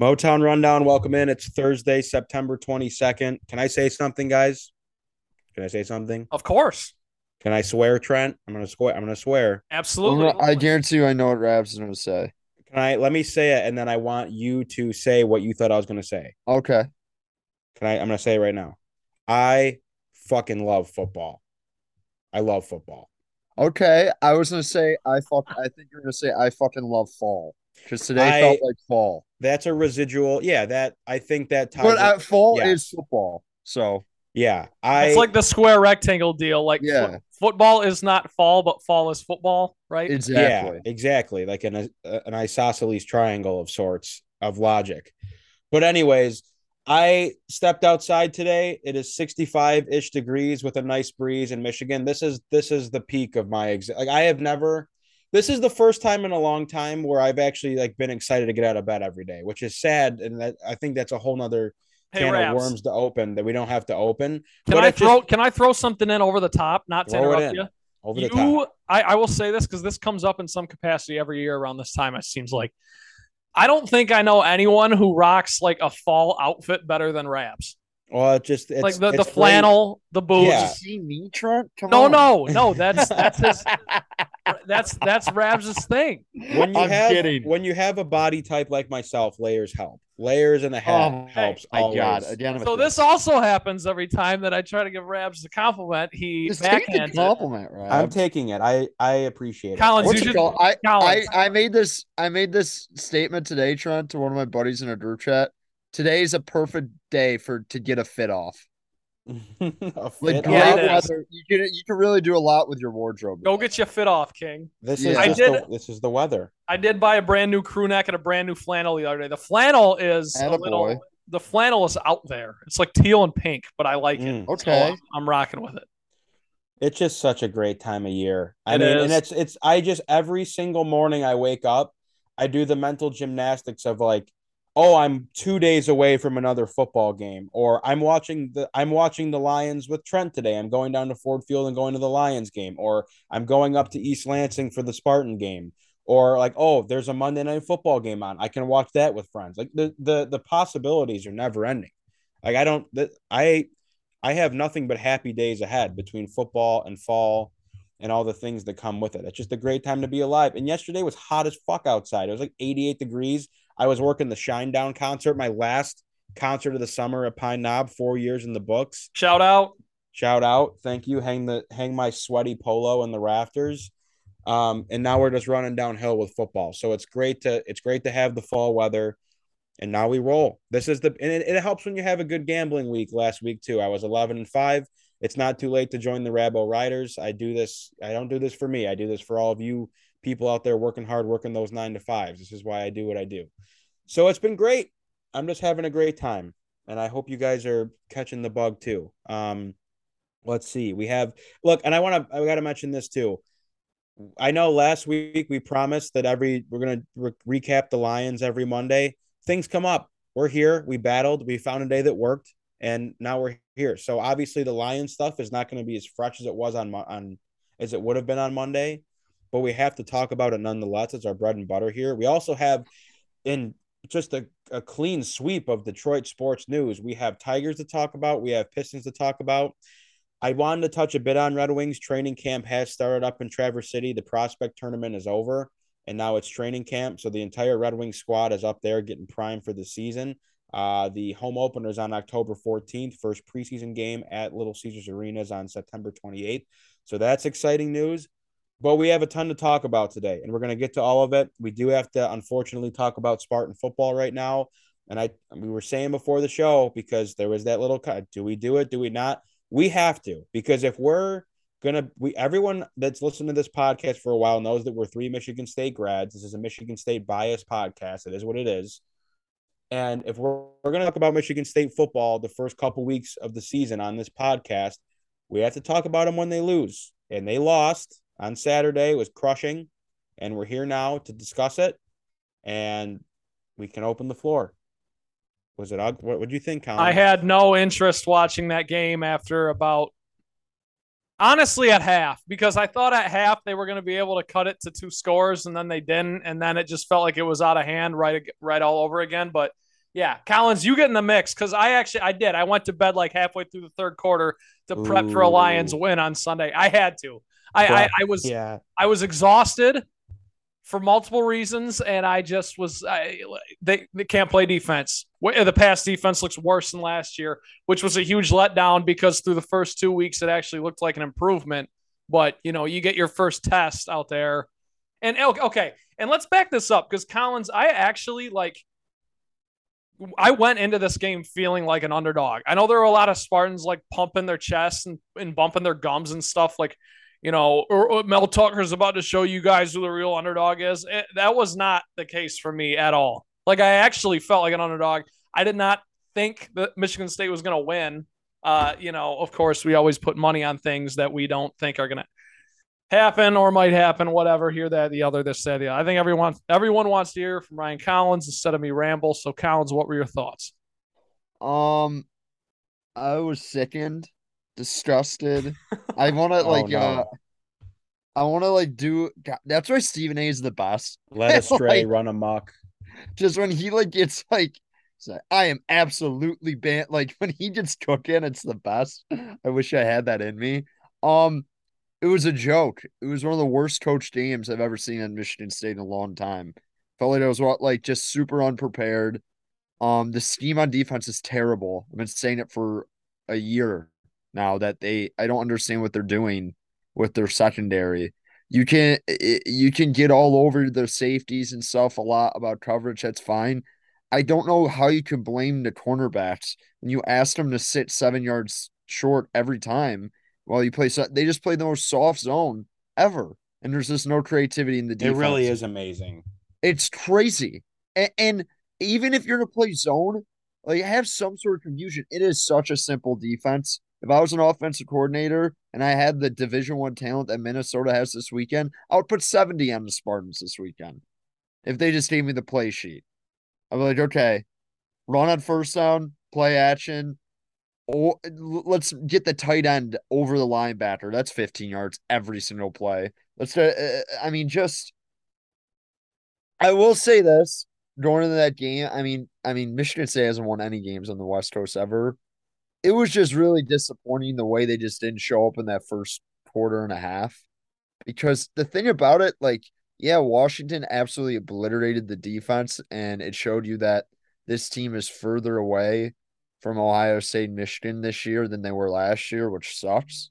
Motown Rundown, welcome in. It's Thursday, September 22nd. Can I say something, guys? Can I say something? Of course. Can I swear, Trent? I'm gonna swear. Absolutely. I guarantee you I know what Rab's gonna say. Can I let me say it and then I want you to say what you thought I was gonna say? Okay. I'm gonna say it right now. I fucking love football. I love football. Okay. I was gonna say I think you're gonna say I fucking love fall. Because today felt like fall. That's a residual. Yeah, that I think that ties. But fall is football. So yeah. It's like the square rectangle deal. Like football is not fall, but fall is football, right? Exactly. Yeah, exactly. Like an isosceles triangle of sorts of logic. But anyways, I stepped outside today. It is 65-ish degrees with a nice breeze in Michigan. This is the peak of my This is the first time in a long time where I've actually like been excited to get out of bed every day, which is sad. And I think that's a whole nother can of worms to open that we don't have to open. Can I throw something in over the top? Not to interrupt you. Over the top. I will say this because this comes up in some capacity every year around this time. It seems like I don't think I know anyone who rocks like a fall outfit better than Raps. Well, it's like the flannel, the boots. Yeah. You see me, Trent? No. That's his. That's Rabs' thing. When you have a body type like myself, layers help. Layers in the hat helps. My always. God. So this also happens every time that I try to give Rabs the compliment. He backhands compliment. Rabs. I'm taking it. I appreciate it. I made this statement today, Trent, to one of my buddies in a group chat. Today is a perfect day to get a fit off. You can really do a lot with your wardrobe. Go get your fit off, King. This is the weather. I did buy a brand new crew neck and a brand new flannel the other day. The flannel is the flannel is out there. It's like teal and pink, but I like it. Okay, so I'm rocking with it. It's just such a great time of year. I mean, every single morning I wake up, I do the mental gymnastics of like, oh, I'm 2 days away from another football game, or I'm watching the Lions with Trent today. I'm going down to Ford Field and going to the Lions game, or I'm going up to East Lansing for the Spartan game, or like, oh, there's a Monday night football game on. I can watch that with friends. Like the possibilities are never ending. Like I have nothing but happy days ahead between football and fall and all the things that come with it. It's just a great time to be alive. And yesterday was hot as fuck outside. It was like 88 degrees. I was working the Shinedown concert, my last concert of the summer at Pine Knob, 4 years in the books. Shout out. Thank you. Hang my sweaty polo in the rafters. And now we're just running downhill with football. So it's great to have the fall weather. And now we roll. It helps when you have a good gambling week. Last week too, I was 11-5. It's not too late to join the Rabo Riders. I do this. I don't do this for me. I do this for all of you people out there working hard, working those 9-to-5s. This is why I do what I do. So it's been great. I'm just having a great time. And I hope you guys are catching the bug too. Let's see. I got to mention this too. I know last week we promised that we're going to recap the Lions every Monday. Things come up. We're here. We battled. We found a day that worked. And now we're here. So obviously the Lions stuff is not going to be as fresh as it was as it would have been on Monday. But we have to talk about it nonetheless. It's our bread and butter here. We also have, in just a clean sweep of Detroit sports news, we have Tigers to talk about. We have Pistons to talk about. I wanted to touch a bit on Red Wings. Training camp has started up in Traverse City. The prospect tournament is over, and now it's training camp. So the entire Red Wings squad is up there getting primed for the season. The home opener is on October 14th. First preseason game at Little Caesars Arena is on September 28th. So that's exciting news. But we have a ton to talk about today, and we're going to get to all of it. We do have to, unfortunately, talk about Spartan football right now. And we were saying before the show, because there was that little cut, do we do it? Do we not? We have to, because if we're going to, everyone that's listened to this podcast for a while knows that we're three Michigan State grads. This is a Michigan State biased podcast. It is what it is. And if we're going to talk about Michigan State football the first couple weeks of the season on this podcast, we have to talk about them when they lose. And they lost on Saturday. It was crushing, and we're here now to discuss it, and we can open the floor. What do you think, Colin? I had no interest watching that game after about honestly at half, because I thought at half they were going to be able to cut it to two scores, and then they didn't, and then it just felt like it was out of hand right all over again. But, yeah, Collins, you get in the mix, because I did. I went to bed like halfway through the third quarter to prep for a Lions win on Sunday. I had to. I was exhausted for multiple reasons, and I just was they can't play defense. The pass defense looks worse than last year, which was a huge letdown because through the first 2 weeks it actually looked like an improvement. But, you know, you get your first test out there. And, okay, and let's back this up, because, Collins, I went into this game feeling like an underdog. I know there were a lot of Spartans, like, pumping their chests and bumping their gums and stuff, like, you know, or Mel Tucker's about to show you guys who the real underdog is. That was not the case for me at all. Like, I actually felt like an underdog. I did not think that Michigan State was going to win. You know, of course, we always put money on things that we don't think are going to happen or might happen, whatever, here, that, the other, this, that, the other. I think everyone wants to hear from Ryan Collins instead of me ramble. So, Collins, what were your thoughts? I was sickened. Disgusted. I want to that's why Stephen A is the best. Let astray, like, run amok. Just when he gets I am absolutely banned. Like, when he gets cooking, it's the best. I wish I had that in me. It was a joke. It was one of the worst coached games I've ever seen in Michigan State in a long time. Felt like I was just super unprepared. The scheme on defense is terrible. I've been saying it for a year now, that I don't understand what they're doing with their secondary. You can get all over the safeties and stuff a lot about coverage. That's fine. I don't know how you can blame the cornerbacks when you ask them to sit 7 yards short every time while you play. They just play the most soft zone ever, and there's just no creativity in the defense. It really is amazing. It's crazy. And even if you're going to play zone, have some sort of confusion. It is such a simple defense. If I was an offensive coordinator and I had the Division I talent that Minnesota has this weekend, I would put 70 on the Spartans this weekend. If they just gave me the play sheet, I'd be like, okay, run on first down, play action. Oh, let's get the tight end over the linebacker. That's 15 yards every single play. I will say this going into that game. I mean, Michigan State hasn't won any games on the West Coast ever. It was just really disappointing the way they just didn't show up in that first quarter and a half. Because the thing about it, Washington absolutely obliterated the defense, and it showed you that this team is further away from Ohio State and Michigan this year than they were last year, which sucks.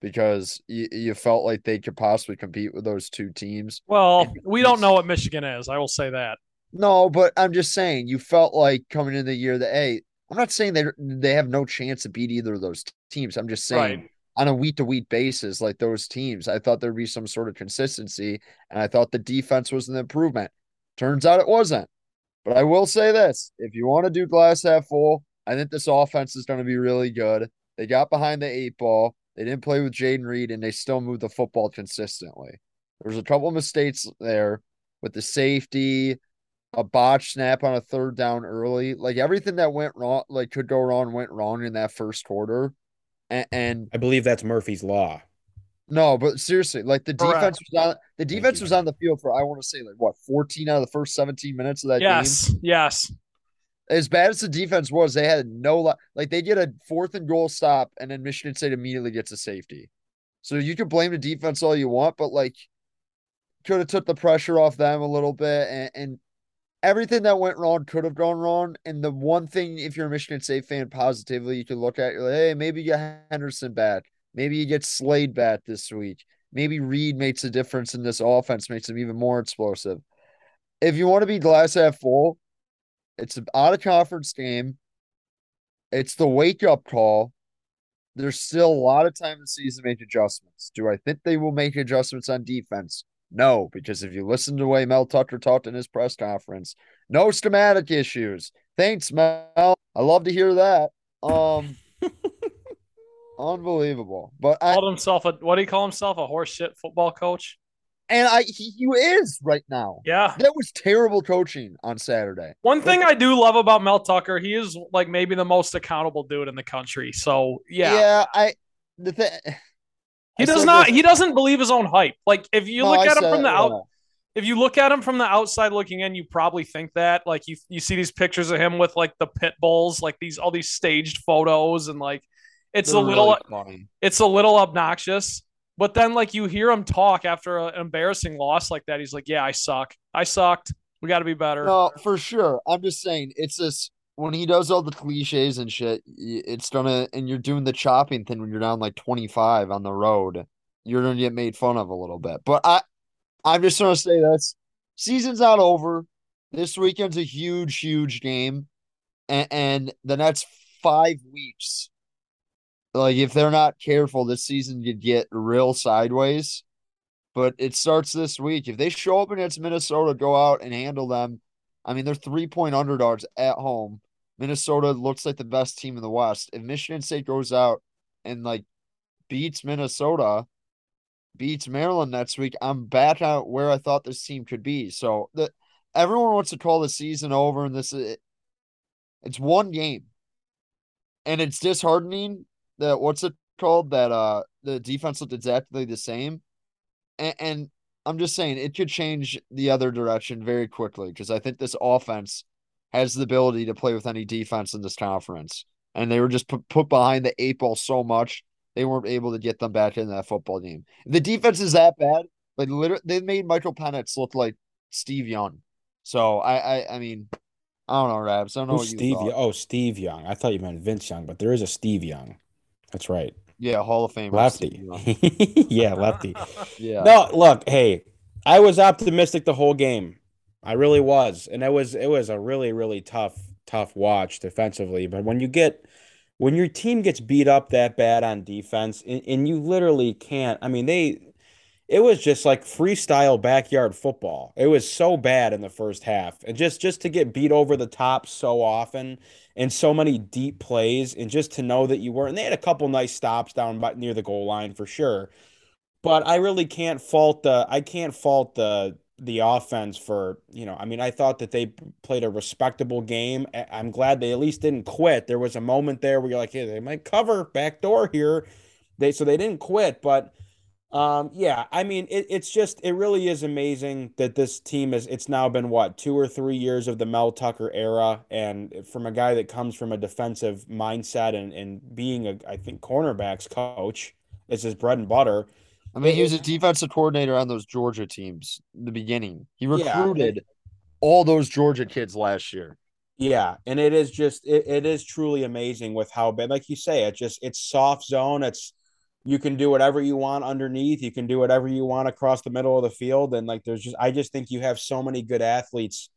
Because you felt like they could possibly compete with those two teams. Well, we don't know what Michigan is. I will say that. No, but I'm just saying, you felt like coming into the year that, hey, I'm not saying they have no chance to beat either of those teams. I'm just saying on a week-to-week basis, like those teams, I thought there'd be some sort of consistency, and I thought the defense was an improvement. Turns out it wasn't. But I will say this. If you want to do glass half full, I think this offense is going to be really good. They got behind the 8 ball. They didn't play with Jaden Reed, and they still moved the football consistently. There was a couple of mistakes there with the safety, a botched snap on a third down early. Everything that went wrong, could go wrong, went wrong in that first quarter. And I believe that's Murphy's Law. No, but seriously, the defense was on the field for, I want to say, 14 out of the first 17 minutes of that game? Yes. As bad as the defense was, they had no – they get a 4th and goal stop, and then Michigan State immediately gets a safety. So you can blame the defense all you want, but, could have took the pressure off them a little bit, and everything that went wrong could have gone wrong. And the one thing, if you're a Michigan State fan, positively, you can look at, hey, maybe you get Henderson back. Maybe you get Slade back this week. Maybe Reed makes a difference in this offense, makes them even more explosive. If you want to be glass half full, it's an out-of-conference game. It's the wake-up call. There's still a lot of time in the season to make adjustments. Do I think they will make adjustments on defense? No, because if you listen to the way Mel Tucker talked in his press conference, no schematic issues. Thanks, Mel. I love to hear that. Unbelievable. But what do you call himself? A horseshit football coach? And he is right now. Yeah. That was terrible coaching on Saturday. One thing I do love about Mel Tucker, he is maybe the most accountable dude in the country. So, yeah. Yeah, He doesn't believe his own hype. Like if you if you look at him from the outside looking in, you probably think that. Like you see these pictures of him with like the pit bulls, like all these staged photos, and like it's a little obnoxious. But then like you hear him talk after an embarrassing loss like that, he's like, "Yeah, I suck. I sucked. We got to be better." No, for sure. I'm just saying it's this when he does all the cliches and shit, and you're doing the chopping thing when you're down like 25 on the road, you're gonna get made fun of a little bit. But I'm just going to say that's season's not over. This weekend's a huge, huge game. And the next 5 weeks, like if they're not careful, this season could get real sideways. But it starts this week. If they show up against Minnesota, go out and handle them. I mean, they're 3-point underdogs at home. Minnesota looks like the best team in the West. If Michigan State goes out and like beats Minnesota, beats Maryland next week, I'm back out where I thought this team could be. So everyone wants to call the season over, and it's one game, and it's disheartening that the defense looked exactly the same, and I'm just saying it could change the other direction very quickly because I think this offense has the ability to play with any defense in this conference, and they were just put behind the eight ball so much. They weren't able to get them back in that football game. The defense is that bad. Like literally, they made Michael Penix look like Steve Young. So I mean, I don't know, Rabs. I don't know who's what you thought. Steve Young. I thought you meant Vince Young, but there is a Steve Young. That's right. Yeah, Hall of Fame lefty. Yeah, lefty. Yeah. No, look, hey, I was optimistic the whole game. I really was, and it was a really, really tough watch defensively. But when your team gets beat up that bad on defense, and you literally can't, I mean, it was just like freestyle backyard football. It was so bad in the first half. And just to get beat over the top so often and so many deep plays, and just to know that you weren't, and they had a couple nice stops down near the goal line for sure. But I really can't fault the offense for, I mean, I thought that they played a respectable game. I'm glad they at least didn't quit. There was a moment there where you're like, hey, they might cover back door here. So they didn't quit, but yeah, I mean, it really is amazing that this team it's now been what, 2 or 3 years of the Mel Tucker era. And from a guy that comes from a defensive mindset and being I think cornerbacks coach, it's his bread and butter. I mean, he was a defensive coordinator on those Georgia teams in the beginning. He recruited all those Georgia kids last year. Yeah, and it is just it is truly amazing with how bad, like you say, it's soft zone. You can do whatever you want underneath. You can do whatever you want across the middle of the field. And like I just think you have so many good athletes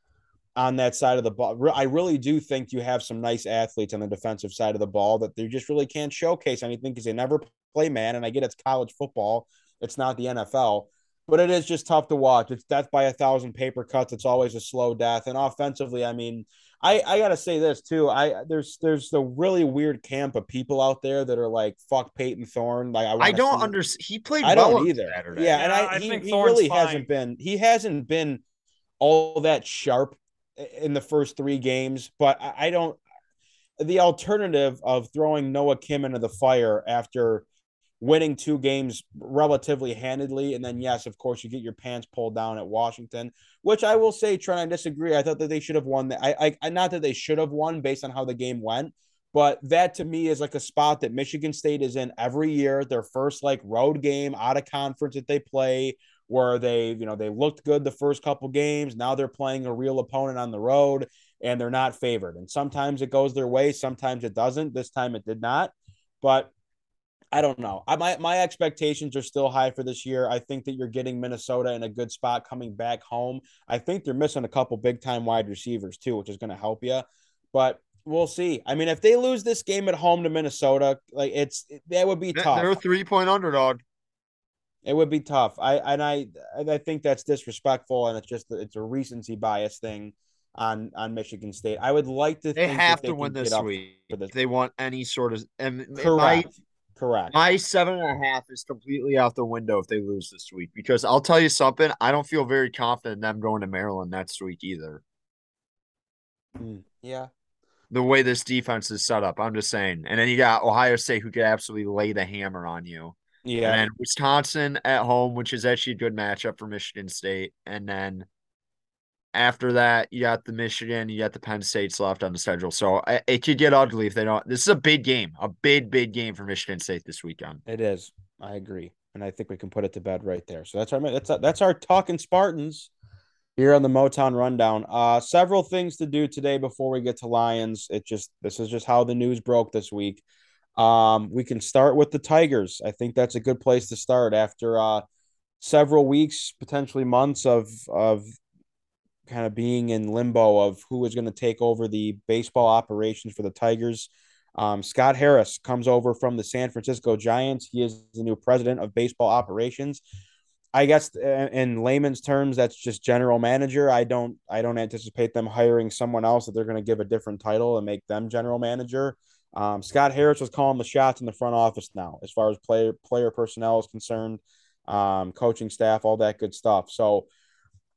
on that side of the ball. I really do think you have some nice athletes on the defensive side of the ball that they just really can't showcase anything because they never play man. And I get it's college football. It's not the NFL, but it is just tough to watch. It's death by 1,000 paper cuts. It's always a slow death. And offensively, I mean, I got to say this too. There's the really weird camp of people out there that are like, fuck Peyton Thorne. Like I don't understand. He played well. I don't either. Saturday. Yeah, and I think he really hasn't been all that sharp in the first 3 games, but I don't. The alternative of throwing Noah Kim into the fire after winning 2 games relatively handedly. And then, yes, of course, you get your pants pulled down at Washington, which I will say, Trent, I disagree. I thought that they should have won. Not that they should have won based on how the game went, but that to me is like a spot that Michigan State is in every year. Their first like road game out of conference that they play where they, they looked good the first couple games. Now they're playing a real opponent on the road and they're not favored. And sometimes it goes their way. Sometimes it doesn't. This time it did not, but I don't know. My expectations are still high for this year. I think that you're getting Minnesota in a good spot coming back home. I think they're missing a couple big-time wide receivers too, which is going to help you. But we'll see. I mean, if they lose this game at home to Minnesota, like that would be tough. They're a 3-point underdog. It would be tough. I think that's disrespectful, and it's a recency bias thing on Michigan State. I would like to. They have to win this week. If they want any sort of Correct. My 7.5 is completely out the window if they lose this week, because I'll tell you something, I don't feel very confident in them going to Maryland next week either. Yeah. The way this defense is set up, I'm just saying. And then you got Ohio State who could absolutely lay the hammer on you. Yeah. And then Wisconsin at home, which is actually a good matchup for Michigan State. And then after that, you got the Michigan, you got the Penn States left on the schedule. So it could get ugly if they don't. This is a big game, a big game for Michigan State this weekend. It is. I agree. And I think we can put it to bed right there. So that's our Talking Spartans here on the Motown Rundown. Several things to do today before we get to Lions. This is just how the news broke this week. We can start with the Tigers. I think that's a good place to start after several weeks, potentially months of kind of being in limbo of who is going to take over the baseball operations for the Tigers. Scott Harris comes over from the San Francisco Giants. He is the new president of baseball operations. I guess in layman's terms, that's just general manager. I don't anticipate them hiring someone else that they're going to give a different title and make them general manager. Scott Harris was calling the shots in the front office now, as far as player personnel is concerned, coaching staff, all that good stuff. So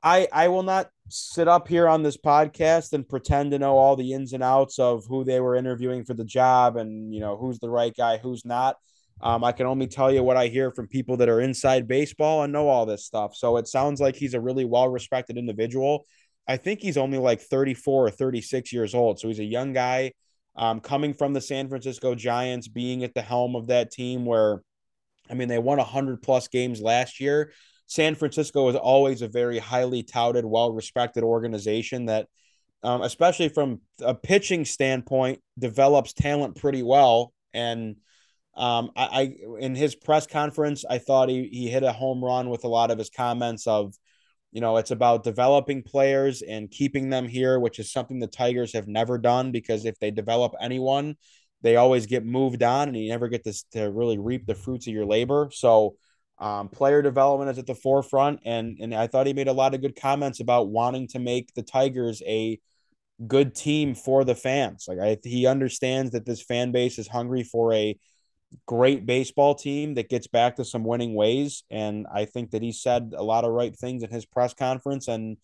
I will not sit up here on this podcast and pretend to know all the ins and outs of who they were interviewing for the job and, you know, who's the right guy, who's not. I can only tell you what I hear from people that are inside baseball and know all this stuff. So it sounds like he's a really well-respected individual. I think he's only like 34 or 36 years old. So he's a young guy coming from the San Francisco Giants, being at the helm of that team where, I mean, they won 100-plus games last year. San Francisco is always a very highly touted, well-respected organization that, especially from a pitching standpoint, develops talent pretty well. And I in his press conference, I thought he hit a home run with a lot of his comments of, you know, it's about developing players and keeping them here, which is something the Tigers have never done, because if they develop anyone, they always get moved on and you never get to really reap the fruits of your labor. So player development is at the forefront, and I thought he made a lot of good comments about wanting to make the Tigers a good team for the fans. Like he understands that this fan base is hungry for a great baseball team that gets back to some winning ways, and I think that he said a lot of right things in his press conference, and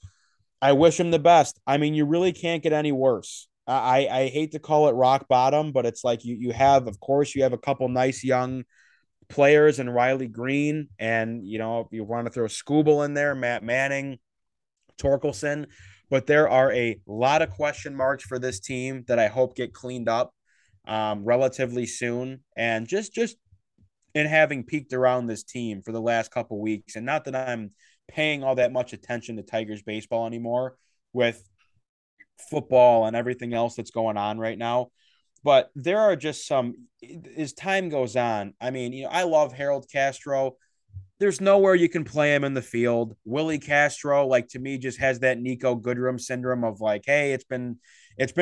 I wish him the best. I mean, you really can't get any worse. I hate to call it rock bottom, but it's like you have a couple nice young players and Riley Green, and you know, you want to throw Scooble in there, Matt Manning, Torkelson, but there are a lot of question marks for this team that I hope get cleaned up relatively soon. And just in having peeked around this team for the last couple weeks, and not that I'm paying all that much attention to Tigers baseball anymore with football and everything else that's going on right now, but there are just some, as time goes on, I mean, you know, I love Harold Castro. There's nowhere you can play him in the field. Willie Castro, like, to me, just has that Nico Goodrum syndrome of like, hey, it's been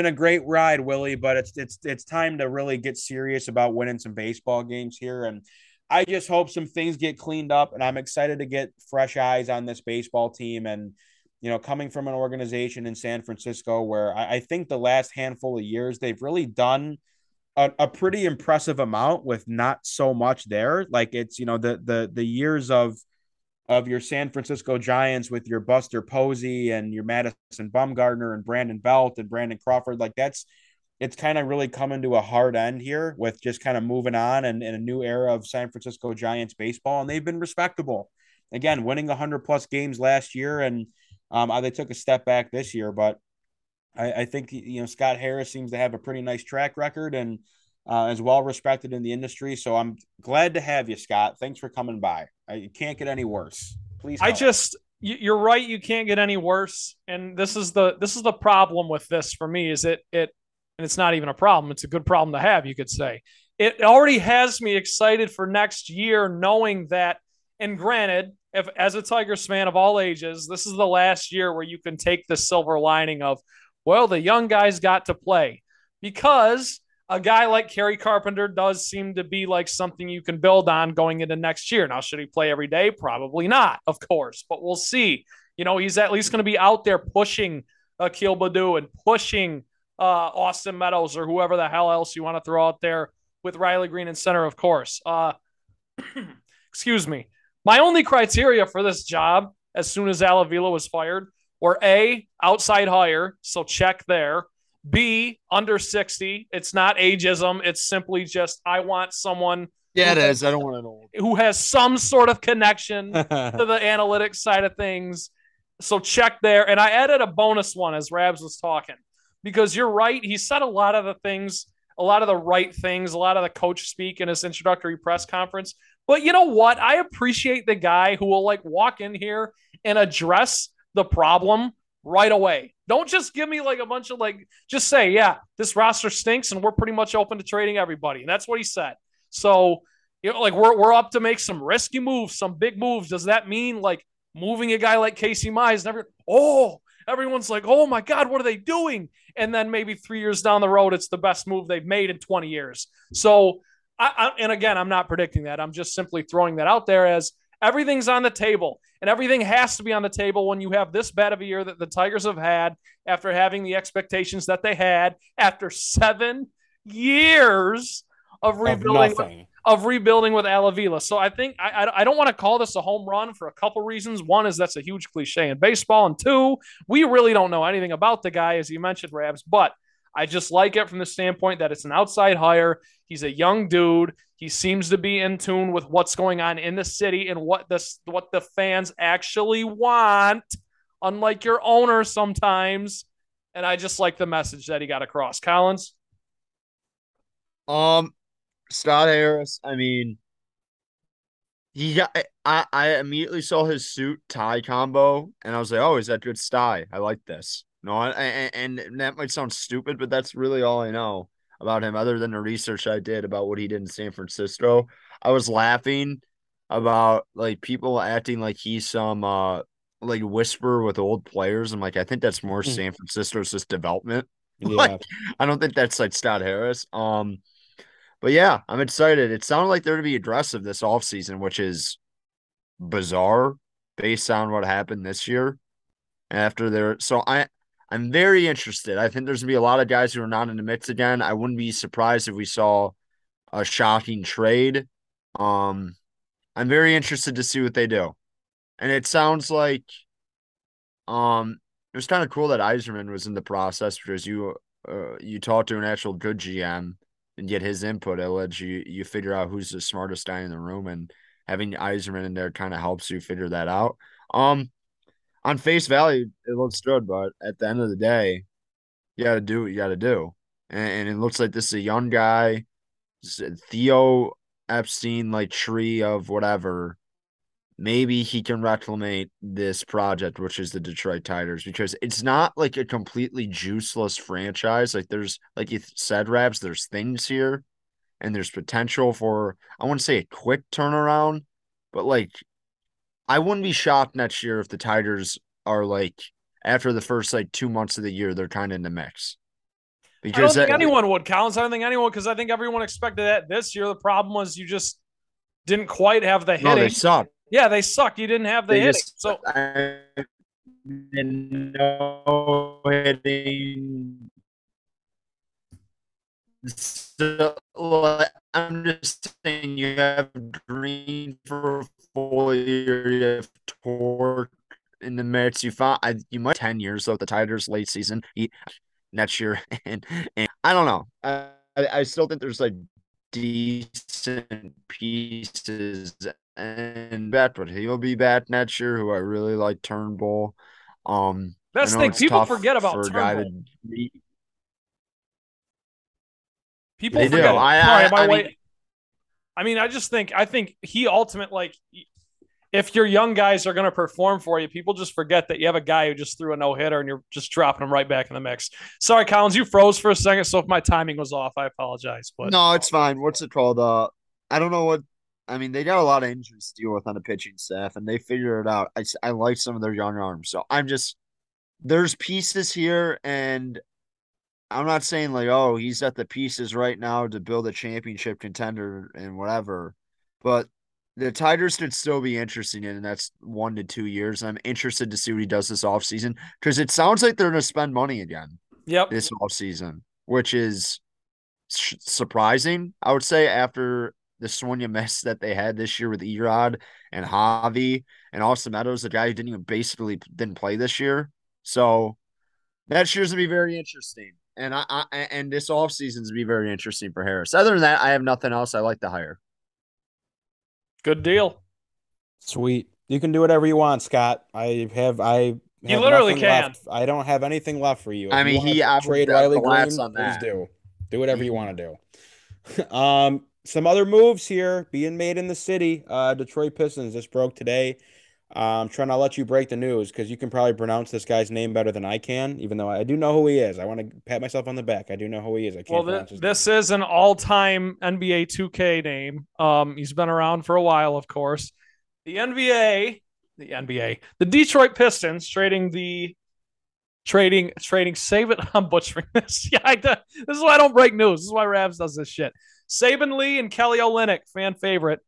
a great ride, Willie, but it's time to really get serious about winning some baseball games here. And I just hope some things get cleaned up, and I'm excited to get fresh eyes on this baseball team. And you know, coming from an organization in San Francisco where I think the last handful of years, they've really done a pretty impressive amount with not so much there. Like, it's, you know, the years of your San Francisco Giants with your Buster Posey and your Madison Bumgarner and Brandon Belt and Brandon Crawford, like it's kind of really coming to a hard end here with just kind of moving on and a new era of San Francisco Giants baseball. And they've been respectable, again, winning 100-plus games last year. And they took a step back this year, but I think, you know, Scott Harris seems to have a pretty nice track record and is well-respected in the industry. So I'm glad to have you, Scott. Thanks for coming by. You can't get any worse. Please help. You're right. You can't get any worse. And this is the problem with this for me is and it's not even a problem. It's a good problem to have, you could say. It already has me excited for next year, knowing that, and granted, if, as a Tigers fan of all ages, this is the last year where you can take the silver lining of, well, the young guys got to play, because a guy like Kerry Carpenter does seem to be like something you can build on going into next year. Now, should he play every day? Probably not, of course, but we'll see. You know, he's at least going to be out there pushing Akil Baddoo and pushing Austin Meadows or whoever the hell else you want to throw out there with Riley Green in center, of course. Excuse me. My only criteria for this job, as soon as Alavila was fired, were A, outside hire, so check there. B, under 60. It's not ageism. It's simply just I want someone Yeah, it is. I don't want an old. Who has some sort of connection to the analytics side of things. So check there. And I added a bonus one as Rabs was talking, because you're right. He said a lot of the things, a lot of the right things, a lot of the coach speak in his introductory press conference. But you know what? I appreciate the guy who will like walk in here and address the problem right away. Don't just give me like a bunch of like, just say, yeah, this roster stinks and we're pretty much open to trading everybody. And that's what he said. So, you know, like we're up to make some risky moves, some big moves. Does that mean like moving a guy like Casey Mize? Never. Oh, everyone's like, oh my God, what are they doing? And then maybe 3 years down the road, it's the best move they've made in 20 years. So, and again, I'm not predicting that. I'm just simply throwing that out there as everything's on the table, and everything has to be on the table when you have this bad of a year that the Tigers have had after having the expectations that they had after 7 years of rebuilding with Alavila. So I think I don't want to call this a home run for a couple reasons. One is that's a huge cliche in baseball. And two, we really don't know anything about the guy, as you mentioned, Rabs, but I just like it from the standpoint that it's an outside hire. He's a young dude. He seems to be in tune with what's going on in the city and what the fans actually want, unlike your owner sometimes. And I just like the message that he got across. Collins? Scott Harris, I mean, he got, I immediately saw his suit tie combo, and I was like, oh, is that good style? I like this. No, and that might sound stupid, but that's really all I know about him, other than the research I did about what he did in San Francisco. I was laughing about like people acting like he's some like whisper with old players. I'm like, I think that's more San Francisco's just development. Yeah. Like, I don't think that's like Scott Harris. But yeah, I'm excited. It sounded like they're going to be aggressive this offseason, which is bizarre based on what happened this year. After their, so I'm very interested. I think there's going to be a lot of guys who are not in the mix again. I wouldn't be surprised if we saw a shocking trade. I'm very interested to see what they do. And it sounds like it was kind of cool that Iserman was in the process, because you talk to an actual good GM and get his input. It lets you figure out who's the smartest guy in the room, and having Iserman in there kind of helps you figure that out. On face value, it looks good, but at the end of the day, you got to do what you got to do. And it looks like this is a young guy, Theo Epstein, like tree of whatever. Maybe he can reclimate this project, which is the Detroit Tigers, because it's not like a completely juiceless franchise. Like there's, like you said, Rabs, there's things here, and there's potential for, I wouldn't say a quick turnaround, but like, I wouldn't be shocked next year if the Tigers are like, after the first like 2 months of the year, they're kind of in the mix. Because I don't think anyone would, Collins. I don't think anyone, because I think everyone expected that this year. The problem was you just didn't quite have the hitting. No, they suck. Yeah, they suck. You didn't have the hitting. So no hitting. So, I'm just saying, you have Green for a full year, you have Torque in the mix. You might 10 years though. The Tigers late season next year, and I don't know. I still think there's like decent pieces and Bedford. He'll be back next year, who I really like. Turnbull. That's the thing people forget about Turnbull. People forget. I think he ultimately, like, if your young guys are going to perform for you, people just forget that you have a guy who just threw a no-hitter and you're just dropping him right back in the mix. Sorry, Collins, you froze for a second, so if my timing was off, I apologize. But no, it's fine. What's it called? I don't know what – I mean, they got a lot of injuries to deal with on the pitching staff, and they figure it out. I like some of their young arms. So I'm just – there's pieces here, and – I'm not saying like, oh, he's at the pieces right now to build a championship contender and whatever, but the Tigers could still be interesting in the next 1 to 2 years. I'm interested to see what he does this offseason, because it sounds like they're going to spend money again. Yep. This offseason, which is surprising, I would say, after the swing and miss that they had this year with Erod and Javi and Austin Meadows, the guy who basically didn't play this year. So next year's going to be very interesting. And this offseason is going to be very interesting for Harris. Other than that, I have nothing else. I like the hire. Good deal. Sweet. You can do whatever you want, Scott. You literally can. Left. I don't have anything left for you. I mean, he trade Riley Green on that. Do whatever you want to do. Some other moves here being made in the city. Detroit Pistons just broke today. Trent, I'll let you break the news because you can probably pronounce this guy's name better than I can, even though I do know who he is. I want to pat myself on the back. I do know who he is. I can't pronounce his name. This is an all-time NBA 2K name. He's been around for a while, of course. The Detroit Pistons trading Saben. I'm butchering this. Yeah, this is why I don't break news. This is why Ravs does this shit. Saben Lee and Kelly Olynyk, fan favorite,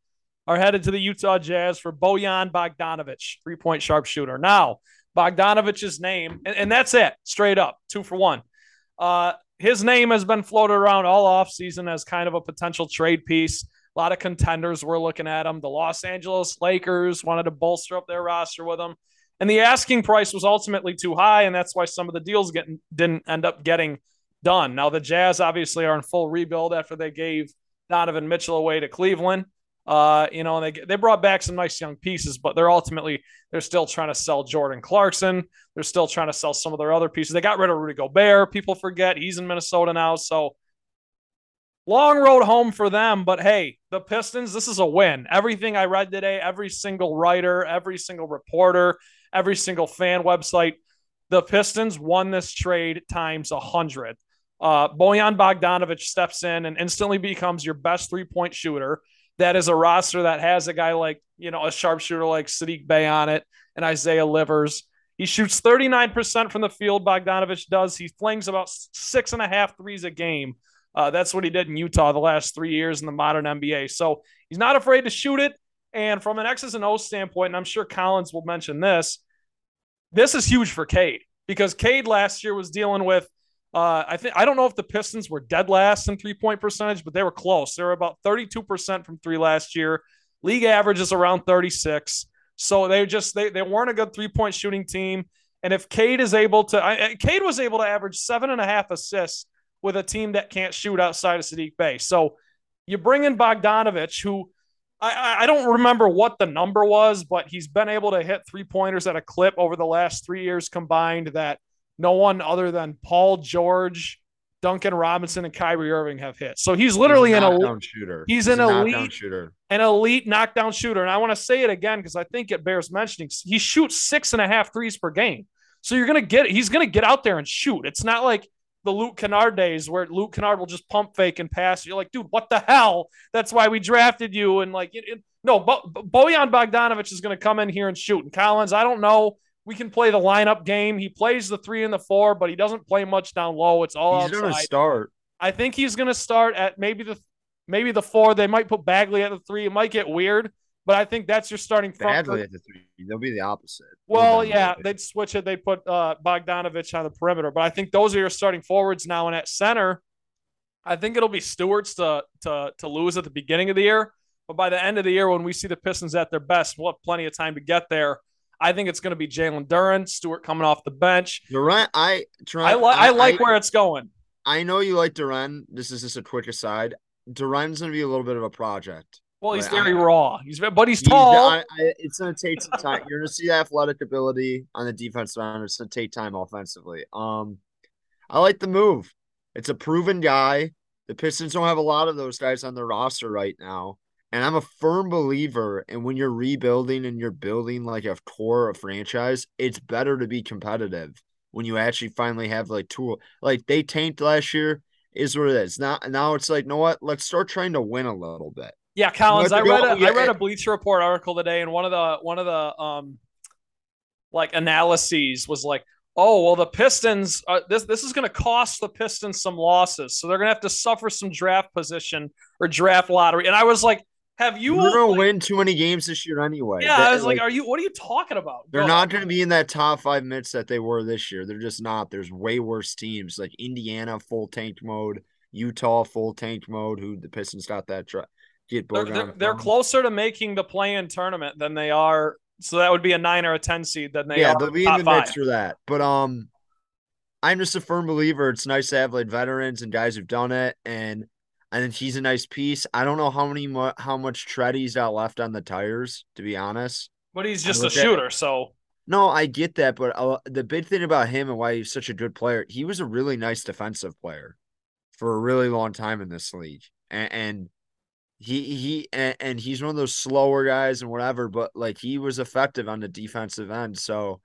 are headed to the Utah Jazz for Bojan Bogdanovic, three-point sharpshooter. Now, Bogdanovic's name, and that's it, straight up, 2 for 1. His name has been floated around all offseason as kind of a potential trade piece. A lot of contenders were looking at him. The Los Angeles Lakers wanted to bolster up their roster with him. And the asking price was ultimately too high, and that's why some of the deals didn't end up getting done. Now, the Jazz obviously are in full rebuild after they gave Donovan Mitchell away to Cleveland. And they brought back some nice young pieces, but they're still trying to sell Jordan Clarkson. They're still trying to sell some of their other pieces. They got rid of Rudy Gobert. People forget he's in Minnesota now. So long road home for them, but hey, the Pistons, this is a win. Everything I read today, every single writer, every single reporter, every single fan website, the Pistons won this trade times 100. Bojan Bogdanovic steps in and instantly becomes your best three-point shooter. That is a roster that has a guy like, a sharpshooter like Sadiq Bey on it and Isaiah Livers. He shoots 39% from the field, Bogdanovic does. He flings about 6.5 threes a game. That's what he did in Utah the last 3 years in the modern NBA. So he's not afraid to shoot it. And from an X's and O's standpoint, and I'm sure Collins will mention this, this is huge for Cade because Cade last year was dealing with, I don't know if the Pistons were dead last in three-point percentage, but they were close. They were about 32% from three last year. League average is around 36. So they weren't a good three-point shooting team. And if Cade is able to, Cade was able to average 7.5 assists with a team that can't shoot outside of Sadiq Bey. So you bring in Bogdanovic, who I don't remember what the number was, but he's been able to hit three-pointers at a clip over the last 3 years combined that no one other than Paul George, Duncan Robinson, and Kyrie Irving have hit. So he's literally an elite knockdown shooter. And I want to say it again because I think it bears mentioning. He shoots 6.5 threes per game. So he's going to get out there and shoot. It's not like the Luke Kennard days where Luke Kennard will just pump fake and pass. You're like, dude, what the hell? That's why we drafted you. And like, Bojan Bogdanovic is going to come in here and shoot. And Collins, I don't know. We can play the lineup game. He plays the 3 and the 4, but he doesn't play much down low. It's all outside. He's going to start. I think he's going to start at maybe the 4. They might put Bagley at the 3. It might get weird, but I think that's your starting front. Bagley at the 3. They'll be the opposite. Well, yeah, they'd switch it. They put Bogdanovic on the perimeter, but I think those are your starting forwards now. And at center, I think it'll be Stewart's to lose at the beginning of the year, but by the end of the year, when we see the Pistons at their best, we'll have plenty of time to get there. I think it's going to be Jalen Duren, Stewart coming off the bench. Duren, I like where it's going. I know you like Duren. This is just a quick aside. Duren's going to be a little bit of a project. Well, he's very raw. He's tall. It's going to take some time. You're going to see the athletic ability on the defense round. It's going to take time offensively. I like the move. It's a proven guy. The Pistons don't have a lot of those guys on their roster right now. And I'm a firm believer in when you're rebuilding and you're building like a core of franchise, it's better to be competitive when you actually finally have like tool. Like they tanked last year is what it is. Now it's like, you know what? Let's start trying to win a little bit. Yeah, Collins, I read a Bleacher Report article today, and one of the analyses was like, oh, well, the Pistons this is going to cost the Pistons some losses, so they're going to have to suffer some draft position or draft lottery. And I was like, you're going to win too many games this year anyway. Yeah, I was like, what are you talking about? They're not going to be in that top 5 minutes that they were this year. They're just not. There's way worse teams like Indiana full tank mode, Utah full tank mode. Who the Pistons got that draft. They're closer to making the play-in tournament than they are. So that would be a 9 or a 10 seed than they are. Yeah, they'll be in the mix for that. But I'm just a firm believer. It's nice to have like veterans and guys who've done it. And I think he's a nice piece. I don't know how much tread he's got left on the tires, to be honest. But he's just a shooter, so. No, I get that, but the big thing about him and why he's such a good player, he was a really nice defensive player for a really long time in this league, and he's one of those slower guys and whatever, but like he was effective on the defensive end. So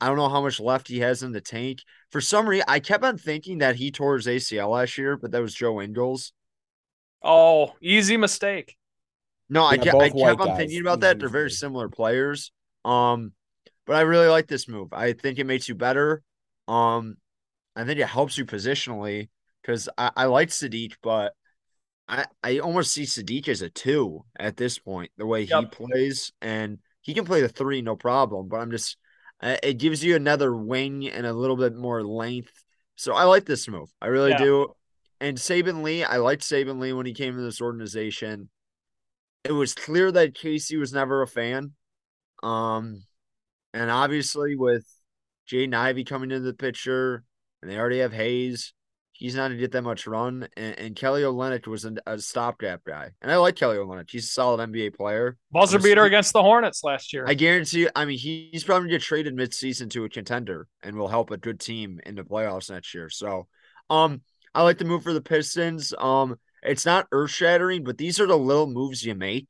I don't know how much left he has in the tank. For some reason, I kept on thinking that he tore his ACL last year, but that was Joe Ingles. Oh, easy mistake. No, I kept on thinking about that. They're very similar players. But I really like this move. I think it makes you better. I think it helps you positionally because I like Sadiq, but I almost see Sadiq as a 2 at this point, the way he plays. And he can play the 3, no problem. But I'm just – it gives you another wing and a little bit more length. So I like this move. I really do. And Saben Lee, I liked Saben Lee when he came to this organization. It was clear that Casey was never a fan. And obviously with Jaden Ivey coming into the picture, and they already have Hayes, he's not going to get that much run. And Kelly Olynyk was a stopgap guy. And I like Kelly Olynyk. He's a solid NBA player. Buzzer beater against the Hornets last year. I guarantee you, I mean, he's probably going to get traded midseason to a contender and will help a good team in the playoffs next year. So I like the move for the Pistons. It's not earth-shattering, but these are the little moves you make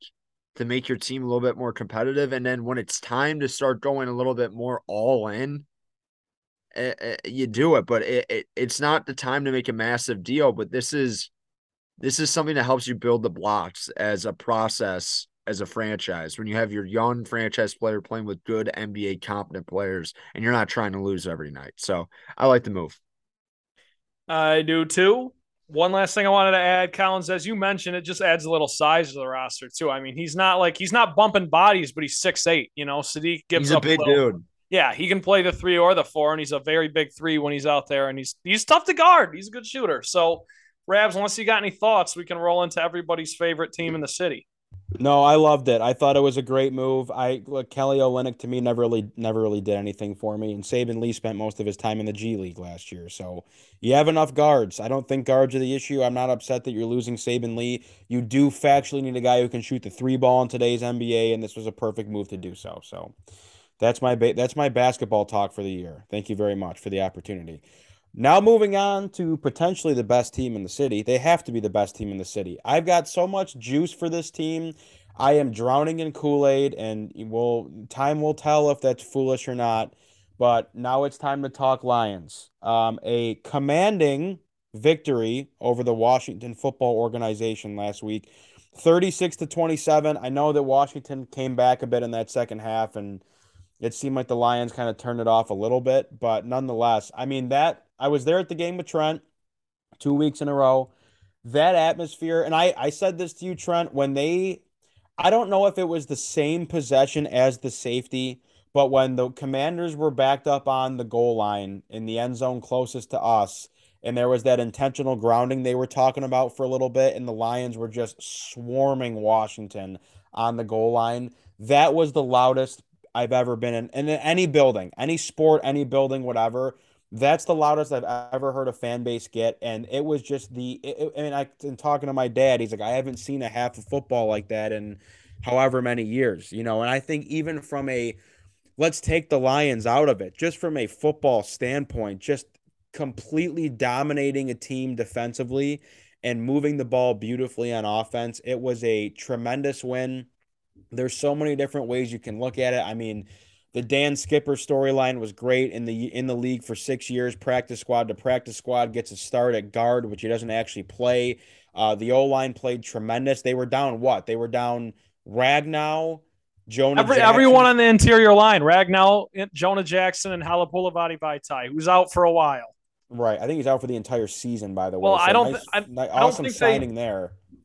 to make your team a little bit more competitive. And then when it's time to start going a little bit more all in, you do it, but it's not the time to make a massive deal, but this is something that helps you build the blocks as a process, as a franchise, when you have your young franchise player playing with good NBA competent players and you're not trying to lose every night. So I like the move. I do too. One last thing I wanted to add, Collins, as you mentioned, it just adds a little size to the roster too. I mean, he's not bumping bodies, but he's 6'8", you know, Sadiq gives up a big dude. Yeah, he can play the 3 or the 4, and he's a very big 3 when he's out there, and he's tough to guard. He's a good shooter. So, Rabs, unless you got any thoughts, we can roll into everybody's favorite team in the city. No, I loved it. I thought it was a great move. Kelly Olynyk to me never really did anything for me, and Saben Lee spent most of his time in the G League last year. So you have enough guards. I don't think guards are the issue. I'm not upset that you're losing Saben Lee. You do factually need a guy who can shoot the 3 ball in today's NBA, and this was a perfect move to do so. So. That's my basketball talk for the year. Thank you very much for the opportunity. Now moving on to potentially the best team in the city. They have to be the best team in the city. I've got so much juice for this team. I am drowning in Kool-Aid, and time will tell if that's foolish or not. But now it's time to talk Lions. A commanding victory over the Washington Football Organization last week, 36-27. I know that Washington came back a bit in that second half, and it seemed like the Lions kind of turned it off a little bit, but nonetheless, I mean, I was there at the game with Trent 2 weeks in a row. That atmosphere, and I said this to you, Trent, I don't know if it was the same possession as the safety, but when the Commanders were backed up on the goal line in the end zone closest to us, and there was that intentional grounding they were talking about for a little bit, and the Lions were just swarming Washington on the goal line, that was the loudest I've ever been in any building, any sport, any building, whatever. That's the loudest I've ever heard a fan base get. And it was just and talking to my dad, he's like, I haven't seen a half of football like that in however many years, you know? And I think even from let's take the Lions out of it, just from a football standpoint, just completely dominating a team defensively and moving the ball beautifully on offense. It was a tremendous win. There's so many different ways you can look at it. I mean, the Dan Skipper storyline was great in the league for 6 years, practice squad to practice squad, gets a start at guard, which he doesn't actually play. The O-line played tremendous. They were down what? They were down Ragnow, Jonah Jackson. Everyone on the interior line, Ragnow, Jonah Jackson, and Halapulivati Vaitai, who's out for a while. Right. I think he's out for the entire season, by the way. Well, so I don't think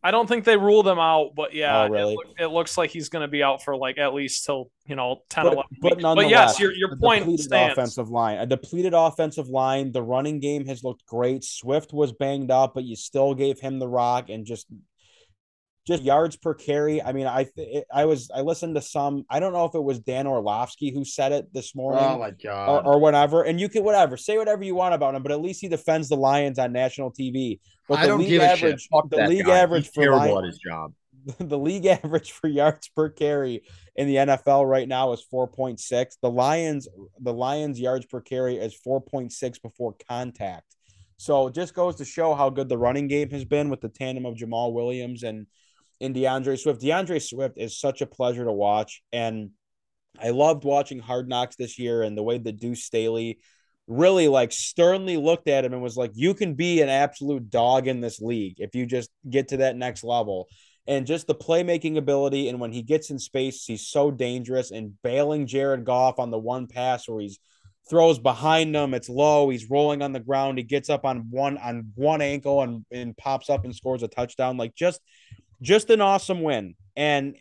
I don't think they ruled him out, but yeah, it looks like he's going to be out for like at least till 10-11. But yes, your point stands. A depleted offensive line. The running game has looked great. Swift was banged up, but you still gave him the rock and just Just yards per carry. I mean, I listened to some, I don't know if it was Dan Orlovsky who said it this morning. Oh my God. Or whatever. And you can say whatever you want about him, but at least he defends the Lions on national TV. But I don't give a shit. Fuck that guy. He's terrible at his job. The league average for yards per carry in the NFL right now is 4.6. The Lions yards per carry is 4.6 before contact. So it just goes to show how good the running game has been with the tandem of Jamal Williams and DeAndre Swift. DeAndre Swift is such a pleasure to watch. And I loved watching Hard Knocks this year and the way that Deuce Staley really sternly looked at him and was like, you can be an absolute dog in this league if you just get to that next level. And just the playmaking ability, and when he gets in space, he's so dangerous. And bailing Jared Goff on the one pass where he throws behind him, it's low, he's rolling on the ground, he gets up on one ankle and pops up and scores a touchdown. Just an awesome win. And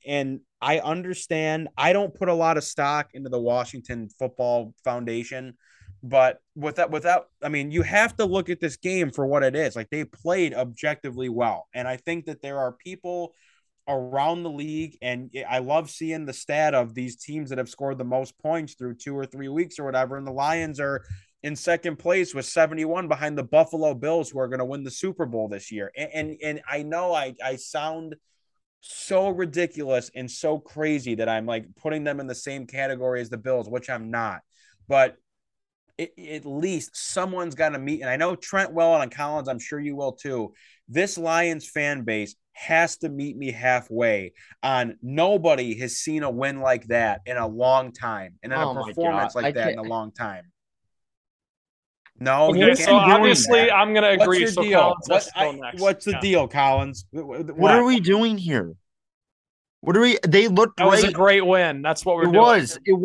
I understand, I don't put a lot of stock into the Washington Football Foundation, but you have to look at this game for what it is. They played objectively well. And I think that there are people around the league, and I love seeing the stat of these teams that have scored the most points through 2 or 3 weeks or whatever. And the Lions are in second place with 71 behind the Buffalo Bills, who are going to win the Super Bowl this year. And I know I sound so ridiculous and so crazy that I'm putting them in the same category as the Bills, which I'm not, but at least someone's got to meet. And I know Trent Welland and Collins, I'm sure you will too. This Lions fan base has to meet me halfway on nobody has seen a win like that in a long time. And then a performance like that in a long time. No. Okay, so obviously I'm going to agree. So Collins, what's the deal, Collins? What are we doing here? They looked great. That was a great win. That's what we're doing. It was. It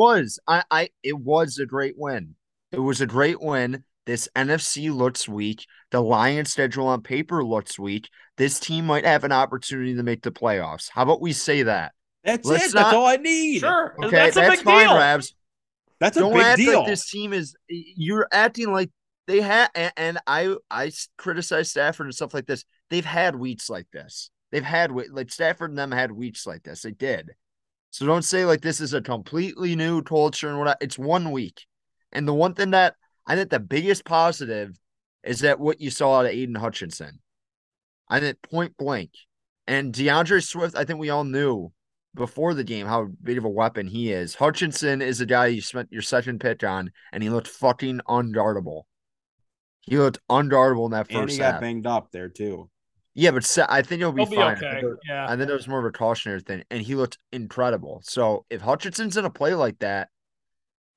was a great win. It was a great win. This NFC looks weak. The Lions schedule on paper looks weak. This team might have an opportunity to make the playoffs. How about we say that? That's it. That's all I need. Sure. Okay, that's fine, Rabs. That's a big deal. Don't act like this team is – you're acting like they had – and I criticize Stafford and stuff like this. They've had weeks like this. They've had – Stafford and them had weeks like this. They did. So don't say this is a completely new culture and whatnot. It's 1 week. And the one thing that I think the biggest positive is that what you saw out of Aiden Hutchinson, I think point blank, and DeAndre Swift. I think we all knew before the game how big of a weapon he is. Hutchinson is a guy you spent your second pick on, and he looked fucking unguardable. He looked unguardable in that first half. And he got banged up there too. Yeah, but I think he'll be fine. Okay. Yeah. I think it was more of a cautionary thing, and he looked incredible. So if Hutchinson's in a play like that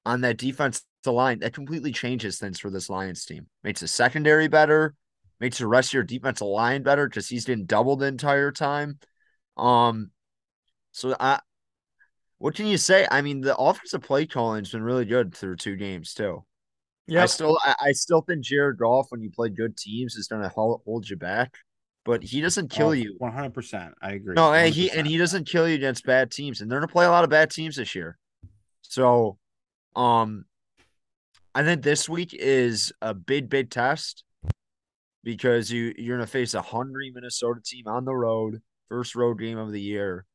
on that defense. The line that completely changes things for this Lions team. Makes the secondary better, makes the rest of your defensive line better because he's been double the entire time. What can you say? I mean, the offensive play calling has been really good through 2 games too. Yeah, I still think Jared Goff, when you play good teams, is going to hold you back, but he doesn't kill you. 100%, I agree. No, 100%. He doesn't kill you against bad teams, and they're going to play a lot of bad teams this year. So, I think this week is a big, big test because you're going to face a hungry Minnesota team on the road, first road game of the year.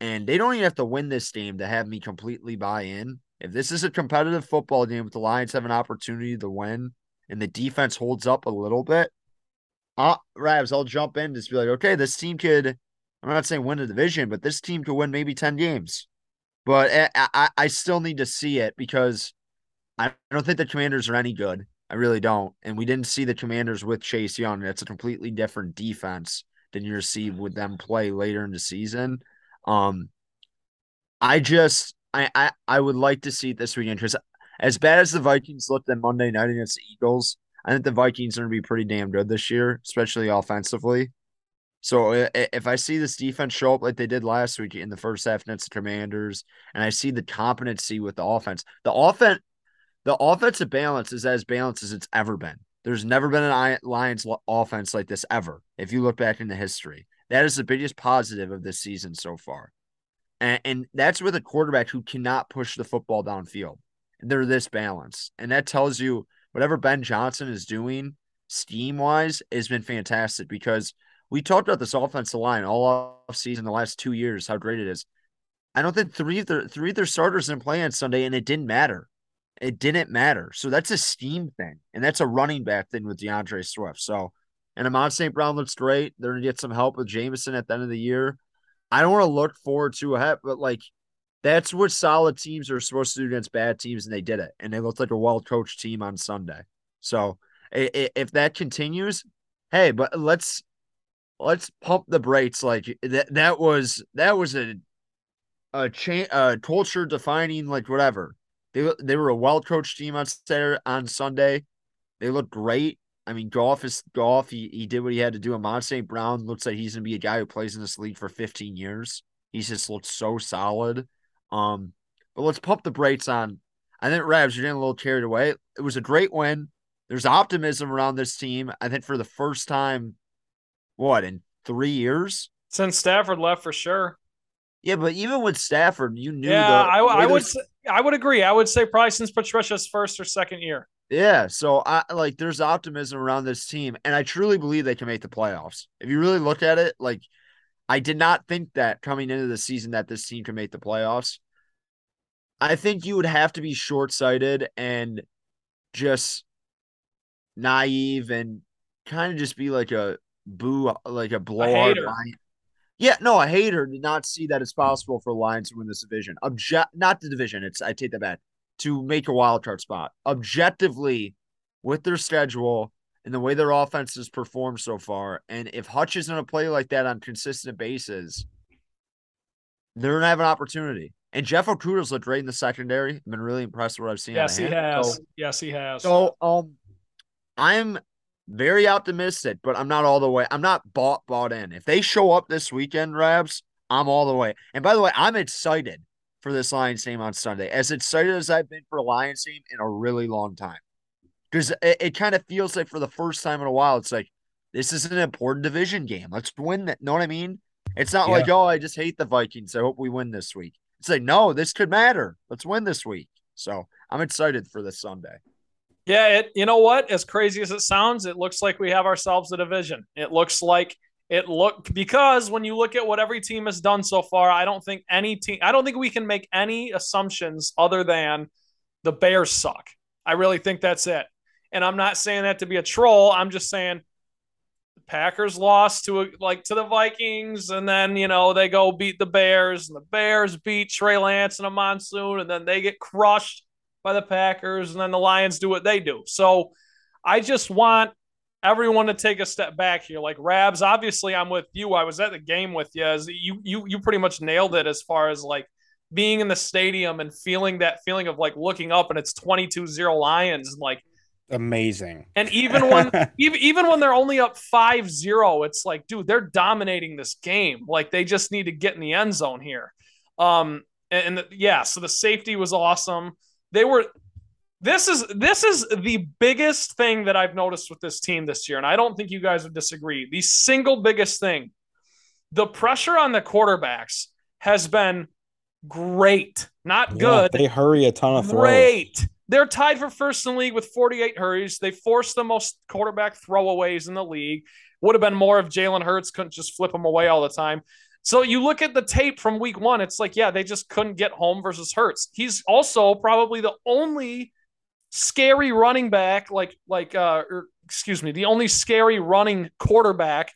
And they don't even have to win this game to have me completely buy in. If this is a competitive football game with the Lions have an opportunity to win and the defense holds up a little bit, Rabs, I'll jump in and just be like, okay, this team could, I'm not saying win the division, but this team could win maybe 10 games. But I still need to see it because I don't think the Commanders are any good. I really don't. And we didn't see the Commanders with Chase Young. That's a completely different defense than you see with them play later in the season. I would like to see it this weekend because as bad as the Vikings looked on Monday night against the Eagles, I think the Vikings are going to be pretty damn good this year, especially offensively. So if I see this defense show up like they did last week in the first half against the Commanders, and I see the competency with the offense, the offensive balance is as balanced as it's ever been. There's never been an Lions offense like this ever, if you look back into history. That is the biggest positive of this season so far. And that's with a quarterback who cannot push the football downfield. They're this balanced. And that tells you whatever Ben Johnson is doing scheme-wise has been fantastic because we talked about this offensive line all offseason the last 2 years, how great it is. I don't think three of their starters didn't play on Sunday, and it didn't matter. It didn't matter. So that's a scheme thing, and that's a running back thing with DeAndre Swift. So, and Amon St. Brown looks great. They're going to get some help with Jameson at the end of the year. I don't want to look forward to ahead, but, like, that's what solid teams are supposed to do against bad teams, and they did it. And they looked like a well-coached team on Sunday. So if that continues, hey, but let's pump the brakes. Like, that was a culture defining, like, whatever. They were a well-coached team on Sunday. They looked great. I mean, Goff is Goff. He did what he had to do. Amon St. Brown looks like he's going to be a guy who plays in this league for 15 years. He's just looked so solid. But let's pump the brakes on. I think, Ravs, you're getting a little carried away. It was a great win. There's optimism around this team. I think for the first time, what, in 3 years? Since Stafford left, for sure. Yeah, but even with Stafford, you knew. Yeah, I would agree. I would say probably since Patricia's first or second year. Yeah, so there's optimism around this team, and I truly believe they can make the playoffs. If you really look at it, like, I did not think that coming into the season that this team can make the playoffs. I think you would have to be short-sighted and just naive and kind of just be like a blowout. Yeah, no, a hater did not see that it's possible for Lions to win this division. Not the division. I take that back. To make a wild card spot. Objectively, with their schedule and the way their offense has performed so far, and if Hutch is going to play like that on consistent basis, they're going to have an opportunity. And Jeff Okuda's looked great in the secondary. I've been really impressed with what I've seen. Yes, he has. So I'm very optimistic, but I'm not all the way. I'm not bought in. If they show up this weekend, Rabs, I'm all the way. And by the way, I'm excited for this Lions team on Sunday, as excited as I've been for a Lions team in a really long time. Because it kind of feels like for the first time in a while, it's like, this is an important division game. Let's win that. Know what I mean? It's not like, oh, I just hate the Vikings. I hope we win this week. It's like, no, this could matter. Let's win this week. So I'm excited for this Sunday. Yeah, you know what? As crazy as it sounds, it looks like we have ourselves a division. Because when you look at what every team has done so far, I don't think we can make any assumptions other than the Bears suck. I really think that's it. And I'm not saying that to be a troll. I'm just saying the Packers lost to the Vikings, and then, you know, they go beat the Bears, and the Bears beat Trey Lance in a monsoon, and then they get crushed by the Packers, and then the Lions do what they do. So I just want everyone to take a step back here. Like, Rabs, obviously I'm with you. I was at the game with you. You pretty much nailed it as far as, like, being in the stadium and feeling that feeling of, like, looking up and it's 22-0 Lions, and, like, amazing. And even when even when they're only up 5-0, it's like, dude, they're dominating this game. Like, they just need to get in the end zone here. So the safety was awesome. This is the biggest thing that I've noticed with this team this year, and I don't think you guys would disagree. The single biggest thing, the pressure on the quarterbacks has been great, not good. They hurry a ton of throws. Great. They're tied for first in the league with 48 hurries. They forced the most quarterback throwaways in the league. Would have been more if Jalen Hurts couldn't just flip them away all the time. So you look at the tape from week one, it's like, yeah, they just couldn't get home versus Hurts. He's also probably the only scary running back, the only scary running quarterback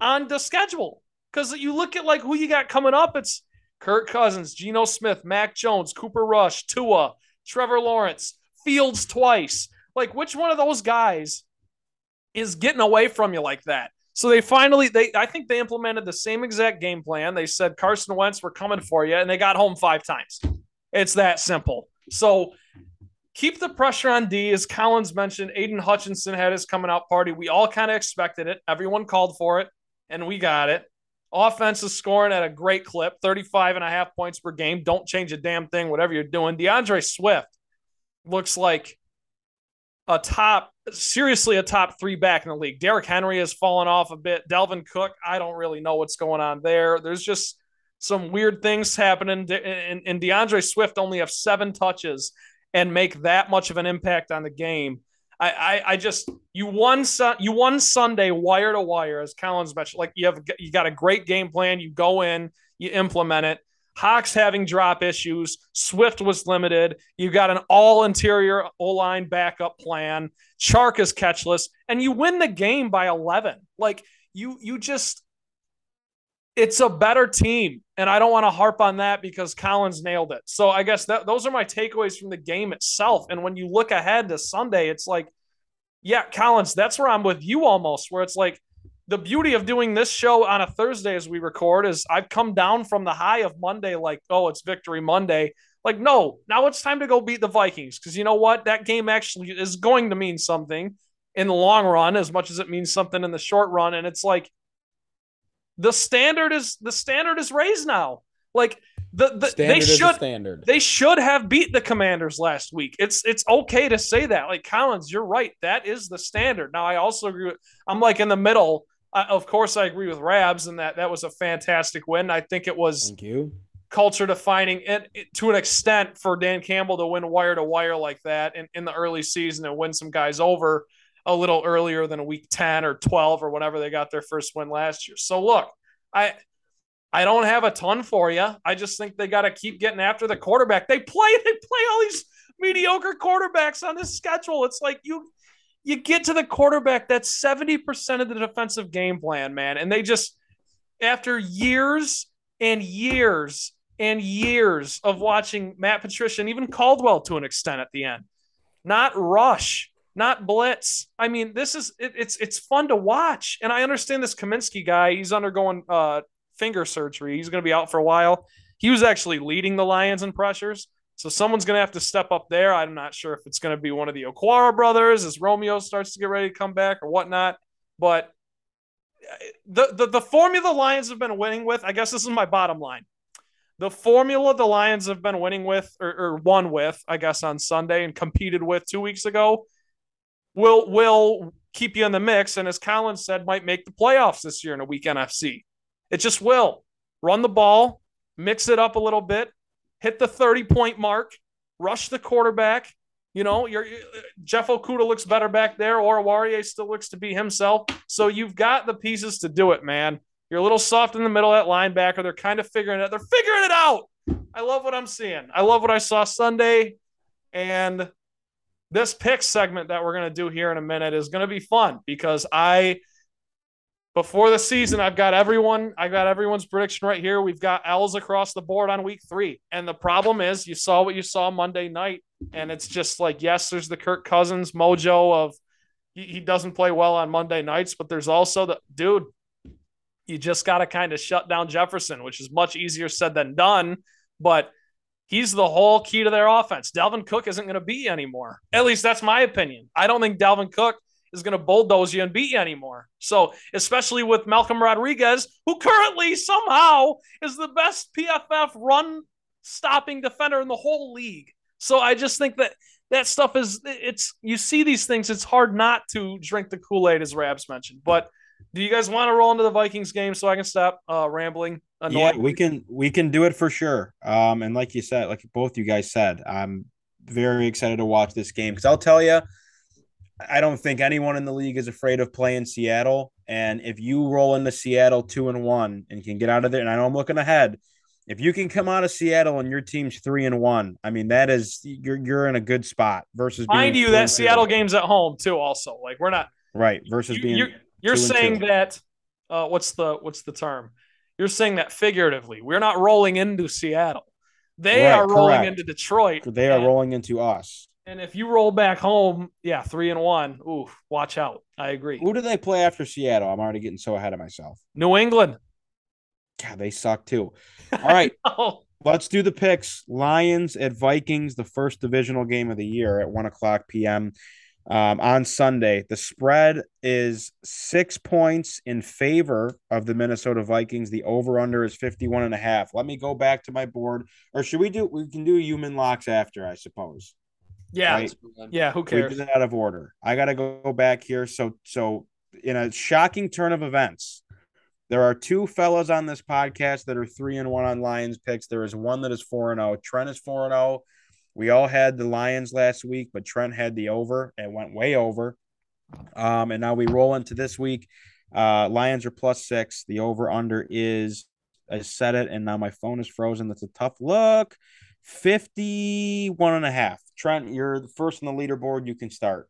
on the schedule. Because you look at, like, who you got coming up, it's Kirk Cousins, Geno Smith, Mac Jones, Cooper Rush, Tua, Trevor Lawrence, Fields twice. Like, which one of those guys is getting away from you like that? So I think they implemented the same exact game plan. They said, Carson Wentz, we're coming for you, and they got home 5 times. It's that simple. So keep the pressure on D. As Collins mentioned, Aiden Hutchinson had his coming out party. We all kind of expected it. Everyone called for it, and we got it. Offense is scoring at a great clip, 35.5 points per game. Don't change a damn thing, whatever you're doing. DeAndre Swift looks like a top 3 back in the league. Derrick Henry has fallen off a bit. Dalvin Cook, I don't really know what's going on there. There's just some weird things happening. And DeAndre Swift only have 7 touches and make that much of an impact on the game. I just you won Sunday wire to wire, as Collins mentioned. Like you got a great game plan. You go in, you implement it. Hawks having drop issues. Swift was limited. You got an all interior O-line backup plan. Chark is catchless, and you win the game by 11. Like you just, it's a better team. And I don't want to harp on that because Collins nailed it. So I guess those are my takeaways from the game itself. And when you look ahead to Sunday, it's like, yeah, Collins, that's where I'm with you almost, where it's like, the beauty of doing this show on a Thursday as we record is I've come down from the high of Monday, like, oh, it's Victory Monday. Like, no, now it's time to go beat the Vikings, because you know what? That game actually is going to mean something in the long run as much as it means something in the short run. And it's like the standard is raised now. Like they should have beat the Commanders last week. It's okay to say that. Like, Collins, you're right. That is the standard. Now I also agree with, I'm like in the middle. Of course, I agree with Rabs, and that was a fantastic win. I think it was culture-defining, and to an extent, for Dan Campbell to win wire-to-wire like that in the early season and win some guys over a little earlier than week 10 or 12 or whenever they got their first win last year. So, look, I don't have a ton for you. I just think they got to keep getting after the quarterback. They play all these mediocre quarterbacks on this schedule. It's like you get to the quarterback, that's 70% of the defensive game plan, man. And they just, after years and years and years of watching Matt Patricia and even Caldwell to an extent at the end, not rush, not blitz. I mean, this is, it's fun to watch. And I understand this Kaminsky guy, he's undergoing finger surgery. He's going to be out for a while. He was actually leading the Lions in pressures. So someone's going to have to step up there. I'm not sure if it's going to be one of the Okwara brothers as Romeo starts to get ready to come back or whatnot. But the formula Lions have been winning with, I guess this is my bottom line. The formula the Lions have been winning with or won with, I guess, on Sunday and competed with 2 weeks ago will keep you in the mix. And as Collins said, might make the playoffs this year in a weak NFC. It just will. Run the ball, mix it up a little bit. Hit the 30-point mark, rush the quarterback. You know, Jeff Okuda looks better back there, or Warrior still looks to be himself. So you've got the pieces to do it, man. You're a little soft in the middle at linebacker. They're kind of figuring it out. They're figuring it out. I love what I'm seeing. I love what I saw Sunday. And this pick segment that we're going to do here in a minute is going to be fun because before the season, I've got everyone's prediction right here. We've got L's across the board on week 3. And the problem is you saw what you saw Monday night. And it's just like, yes, there's the Kirk Cousins mojo of he doesn't play well on Monday nights, but there's also you just got to kind of shut down Jefferson, which is much easier said than done, but he's the whole key to their offense. Dalvin Cook isn't going to beat you anymore. At least that's my opinion. I don't think Dalvin Cook is going to bulldoze you and beat you anymore. So, especially with Malcolm Rodriguez, who currently somehow is the best PFF run-stopping defender in the whole league. So, I just think that stuff you see these things, it's hard not to drink the Kool-Aid, as Rabs mentioned. But do you guys want to roll into the Vikings game so I can stop rambling? Annoying? Yeah, we can do it for sure. And like you said, like both you guys said, I'm very excited to watch this game because I'll tell you, I don't think anyone in the league is afraid of playing Seattle. And if you roll into Seattle 2-1 and can get out of there, and I know I'm looking ahead, if you can come out of Seattle and your team's 3-1, I mean, that is you're in a good spot versus. Mind you, that Seattle game's at home too. Also, like we're not right versus being. You're saying that. What's the term? You're saying that figuratively. We're not rolling into Seattle. They are rolling into Detroit. They are rolling into us. And if you roll back home, 3-1, ooh, watch out. I agree. Who do they play after Seattle? I'm already getting so ahead of myself. New England. God, they suck too. All right, let's do the picks. Lions at Vikings, the first divisional game of the year at 1 o'clock p.m. On Sunday. The spread is 6 points in favor of the Minnesota Vikings. The over-under is 51.5. Let me go back to my board. Or should we can do human locks after, I suppose. Yeah. Right? Yeah. Who cares? We did it out of order. I got to go back here. So in a shocking turn of events, there are two fellas on this podcast that are 3-1 on Lions picks. There is one that is 4-0. Trent is 4-0. We all had the Lions last week, but Trent had the over and went way over. And now we roll into this week. Lions are +6. The over-under is, I said it, and now my phone is frozen. That's a tough look. 51.5. Trent, you're the first on the leaderboard. You can start.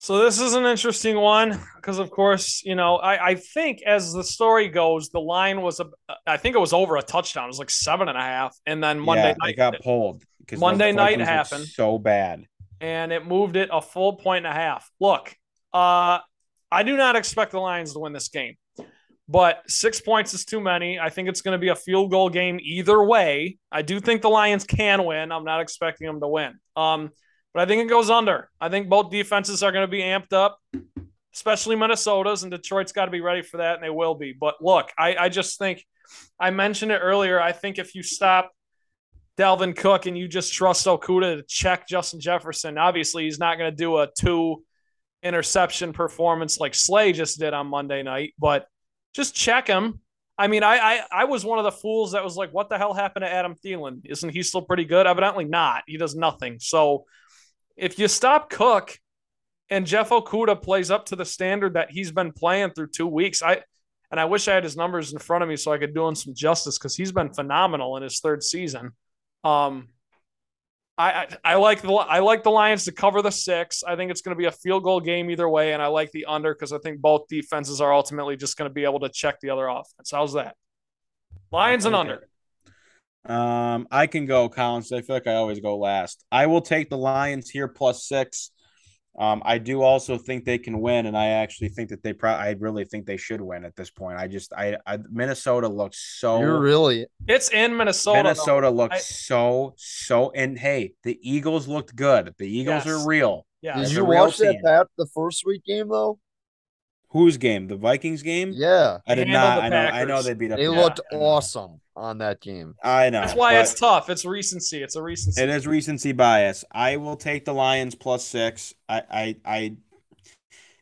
So this is an interesting one because, of course, you know, I think as the story goes, the line was, I think it was over a touchdown. It was like 7.5. And then Monday night. It got pulled. Monday night happened. So bad. And it moved it a full 1.5. Look, I do not expect the Lions to win this game, but 6 points is too many. I think it's going to be a field goal game either way. I do think the Lions can win. I'm not expecting them to win. But I think it goes under. I think both defenses are going to be amped up, especially Minnesota's, and Detroit's got to be ready for that, and they will be. But look, I just think – I mentioned it earlier. I think if you stop Dalvin Cook and you just trust Okuda to check Justin Jefferson, obviously he's not going to do a 2-interception performance like Slade just did on Monday night, but just check him. I mean, I was one of the fools that was like, what the hell happened to Adam Thielen? Isn't he still pretty good? Evidently not. He does nothing. So if you stop Cook and Jeff Okuda plays up to the standard that he's been playing through 2 weeks, I wish I had his numbers in front of me so I could do him some justice because he's been phenomenal in his third season. I like the Lions to cover the 6. I think it's going to be a field goal game either way, and I like the under because I think both defenses are ultimately just going to be able to check the other offense. How's that? Lions and under. I can go, Collins. I feel like I always go last. I will take the Lions here +6. I do also think they can win, and I actually think that I really think they should win at this point. Minnesota looks so. You're really. It's in Minnesota. Minnesota looks so. And hey, the Eagles looked good. The Eagles are real. Yeah. Did you watch that the first week game though? Whose game? The Vikings game? Yeah. I did not. I know they beat up. They looked awesome on that game. I know. That's why it's tough. It's recency. It's a recency. It is recency bias. I will take the Lions +6.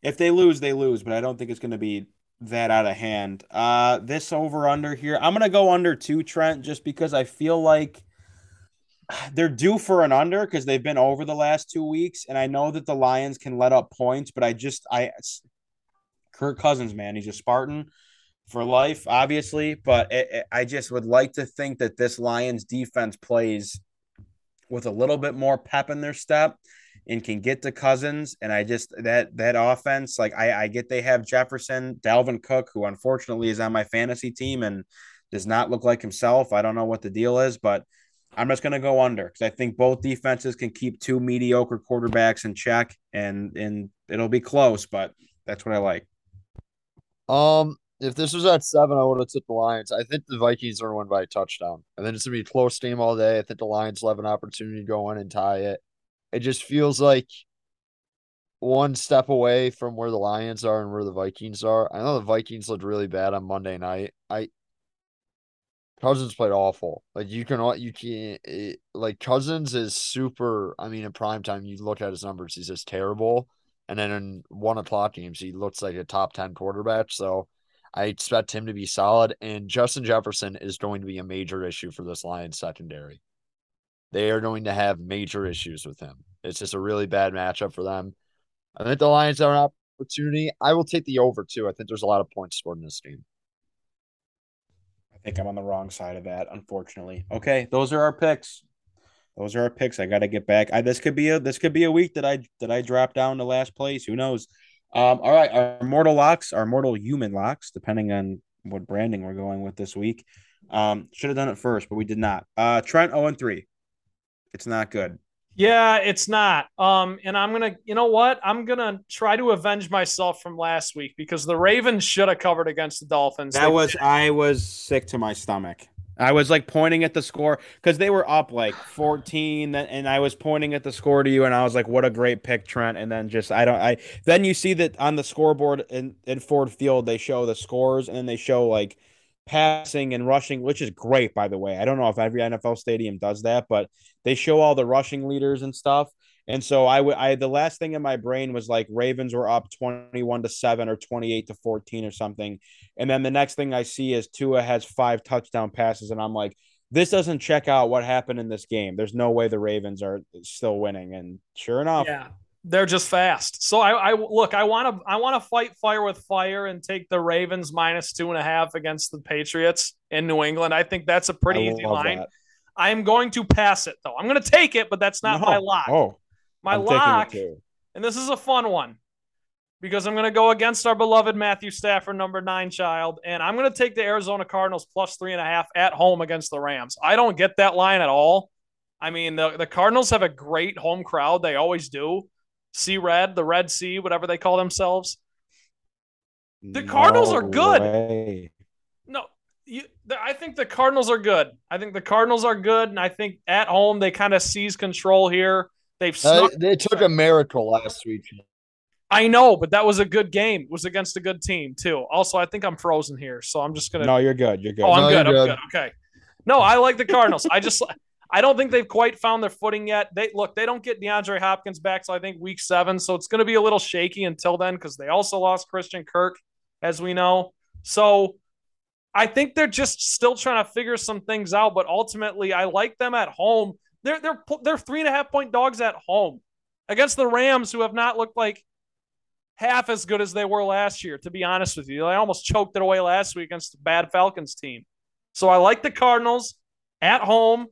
If they lose, they lose, but I don't think it's going to be that out of hand. This over-under here, I'm going to go under 2, Trent, just because I feel like they're due for an under because they've been over the last 2 weeks, and I know that the Lions can let up points, but Kirk Cousins, man, he's a Spartan for life, obviously, but I just would like to think that this Lions defense plays with a little bit more pep in their step and can get to Cousins. And I just that offense, like I get they have Jefferson, Dalvin Cook, who unfortunately is on my fantasy team and does not look like himself. I don't know what the deal is, but I'm just going to go under because I think both defenses can keep two mediocre quarterbacks in check, and it'll be close, but that's what I like. If this was at 7, I would have took the Lions. I think the Vikings are going to win by a touchdown. And then it's going to be a close game all day. I think the Lions will have an opportunity to go in and tie it. It just feels like one step away from where the Lions are and where the Vikings are. I know the Vikings looked really bad on Monday night. Cousins played awful. Like Cousins is super. I mean, in primetime, you look at his numbers, he's just terrible. And then in 1:00 games, he looks like a top 10 quarterback. So I expect him to be solid. And Justin Jefferson is going to be a major issue for this Lions secondary. They are going to have major issues with him. It's just a really bad matchup for them. I think the Lions have an opportunity. I will take the over, too. I think there's a lot of points scored in this game. I think I'm on the wrong side of that, unfortunately. Okay, those are our picks. Those are our picks. I got to get back. This could be a week that I drop down to last place. Who knows? All right, our mortal locks, our mortal human locks, depending on what branding we're going with this week. Should have done it first, but we did not. Trent 0-3. It's not good. Yeah, it's not. And I'm gonna. You know what? I'm gonna try to avenge myself from last week because the Ravens should have covered against the Dolphins. I was sick to my stomach. I was like pointing at the score because they were up like 14, and I was pointing at the score to you, and I was like, "What a great pick, Trent!" And then then you see that on the scoreboard in Ford Field, they show the scores, and then they show like passing and rushing, which is great, by the way. I don't know if every NFL stadium does that, but they show all the rushing leaders and stuff. And so I the last thing in my brain was like Ravens were up 21-7 or 28-14 or something. And then the next thing I see is Tua has 5 touchdown passes. And I'm like, this doesn't check out what happened in this game. There's no way the Ravens are still winning. And sure enough, yeah, they're just fast. So I look, I want to fight fire with fire and take the Ravens -2.5 against the Patriots in New England. I think that's a pretty easy line. That. I'm going to pass it though. I'm going to take it, but that's not my lock. Oh, my lock. And this is a fun one because I'm going to go against our beloved Matthew Stafford, number 9 child. And I'm going to take the Arizona Cardinals +3.5 at home against the Rams. I don't get that line at all. I mean, the Cardinals have a great home crowd. They always do. Sea Red, the Red Sea, whatever they call themselves. The Cardinals are good. I think the Cardinals are good. And I think at home they kind of seize control here. They've they took a miracle last week. I know, but that was a good game. It was against a good team too. Also, I think I'm frozen here, so I'm just gonna. No, you're good. You're good. Oh, I'm good. Okay. No, I like the Cardinals. I don't think they've quite found their footing yet. They don't get DeAndre Hopkins back, so I think week 7. So it's going to be a little shaky until then because they also lost Christian Kirk, as we know. So I think they're just still trying to figure some things out. But ultimately, I like them at home. They're 3.5 point dogs at home against the Rams, who have not looked like half as good as they were last year. To be honest with you, they almost choked it away last week against the bad Falcons team. So I like the Cardinals at home.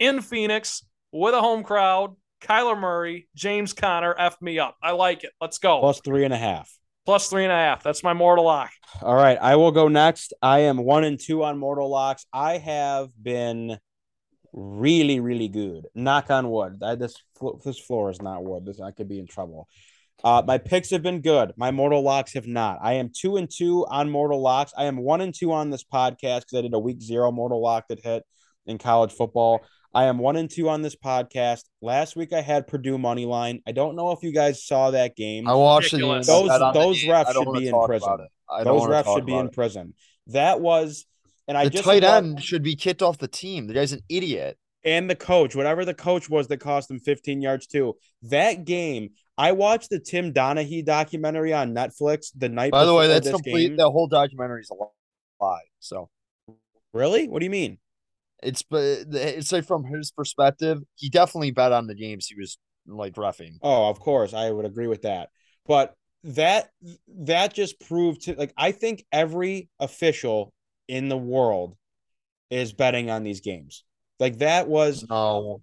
In Phoenix, with a home crowd, Kyler Murray, James Conner, F me up. I like it. Let's go. +3.5 +3.5 That's my mortal lock. All right. I will go next. I am 1-2 on mortal locks. I have been really, really good. Knock on wood. This floor is not wood. I could be in trouble. My picks have been good. My mortal locks have not. I am 2-2 on mortal locks. I am 1-2 on this podcast because I did a week 0 mortal lock that hit in college football. I am 1-2 on this podcast. Last week I had Purdue money line. I don't know if you guys saw that game. I watched it. Those refs should be in prison. That was, and I just tight end should be kicked off the team. The guy's an idiot. And the coach, whatever the coach was that cost him 15 yards too. That game, I watched the Tim Donaghy documentary on Netflix the night before. By the way, that's complete. The whole documentary is a lie. So, really, what do you mean? It's like from his perspective, he definitely bet on the games he was like reffing. Oh, of course, I would agree with that. But that just proved to I think every official in the world is betting on these games. That was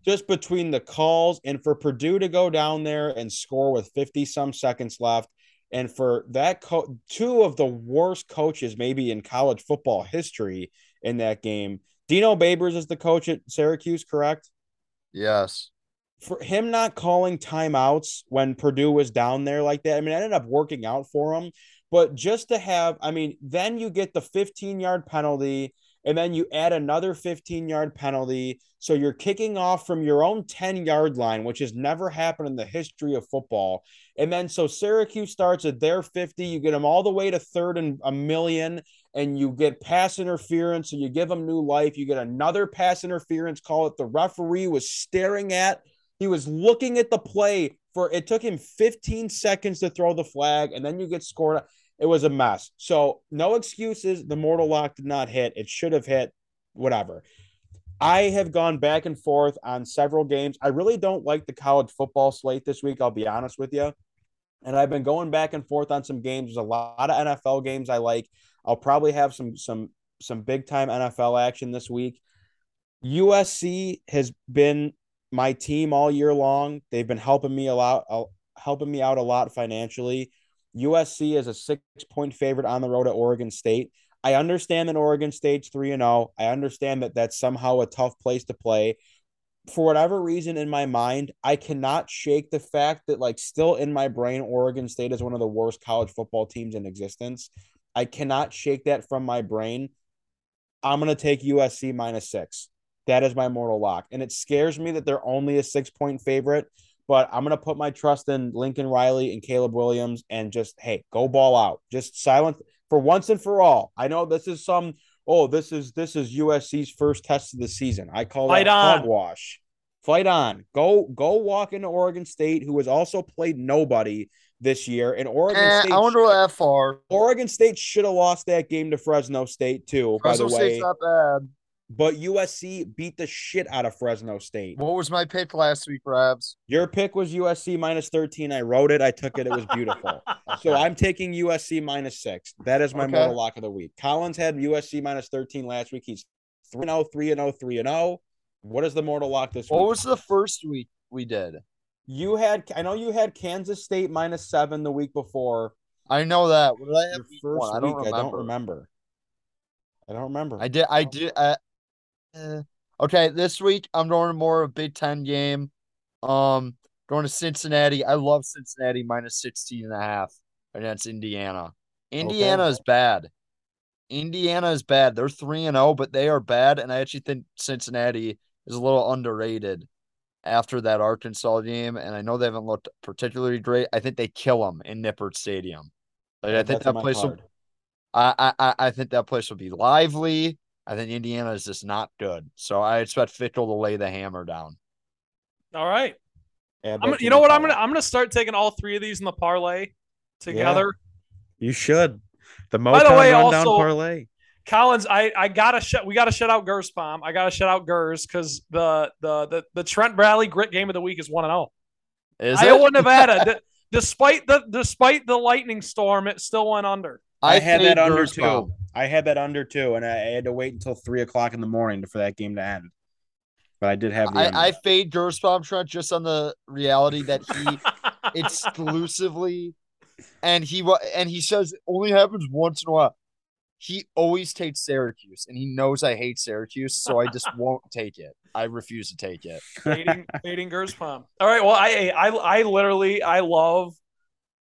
just between the calls and for Purdue to go down there and score with 50 some seconds left, and for that two of the worst coaches maybe in college football history in that game. Dino Babers is the coach at Syracuse, correct? Yes. For him not calling timeouts when Purdue was down there like that, I mean, it ended up working out for him. But just to have, then you get the 15-yard penalty, and then you add another 15-yard penalty. So you're kicking off from your own 10-yard line, which has never happened in the history of football. And then so Syracuse starts at their 50. You get them all the way to 3rd and 1 million, and you get pass interference, so you give them new life. You get another pass interference call that the referee was staring at. He was looking at the play. It took him 15 seconds to throw the flag, and then you get scored. It was a mess. So no excuses. The mortal lock did not hit. It should have hit, whatever. I have gone back and forth on several games. I really don't like the college football slate this week, I'll be honest with you. And I've been going back and forth on some games. There's a lot of NFL games I like. I'll probably have some big-time NFL action this week. USC has been my team all year long. They've been helping me out a lot financially. USC is a 6-point favorite on the road at Oregon State. I understand that Oregon State's 3-0. I understand that that's somehow a tough place to play. For whatever reason in my mind, I cannot shake the fact that, still in my brain, Oregon State is one of the worst college football teams in existence. I cannot shake that from my brain. I'm going to take USC -6. That is my mortal lock. And it scares me that they're only a 6-point favorite, but I'm going to put my trust in Lincoln Riley and Caleb Williams and just, hey, go ball out. Just silence for once and for all. I know this is this is USC's first test of the season. I call that hogwash. Fight on. Go walk into Oregon State, who has also played nobody this year. And Oregon State, I wonder that far. Oregon State should have lost that game to Fresno State too. Fresno by the way, State's not bad. But USC beat the shit out of Fresno State. What was my pick last week, Rabs? Your pick was USC minus 13. I wrote it. I took it. It was beautiful. So I'm taking USC minus 6. That is my mortal lock of the week. Collins had USC minus 13 last week. He's 3-0, 3-0, 3-0. What is the mortal lock this week? What was the first week we did? You had, I know you had Kansas State minus 7 the week before. I know that. What did I have first week? I don't remember. Okay, this week I'm going to more of a Big Ten game. Going to Cincinnati. I love Cincinnati minus 16.5 against Indiana. Indiana is bad. They're 3-0, but they are bad, and I actually think Cincinnati is a little underrated after that Arkansas game, and I know they haven't looked particularly great. I think they kill them in Nippert Stadium. Like, I think that place will, I think that place will be lively. I think Indiana is just not good. So I expect Fickell to lay the hammer down. All right. You know what? I'm gonna start taking all three of these in the parlay together. Yeah, you should. The Motown rundown parlay. Collins, we gotta shut out Gersbaum. I gotta shut out Gers because the Trent Bradley grit game of the week is 1-0. Iowa-Nevada. despite the lightning storm, it still went under. I had that under too. I had that under too, and I had to wait until 3:00 in the morning for that game to end. But I did have the under. I fade Gersbaum, Trent, just on the reality that he exclusively and he says it only happens once in a while. He always takes Syracuse, and he knows I hate Syracuse, so I just won't take it. I refuse to take it. Fading Gersbaum. All right. Well,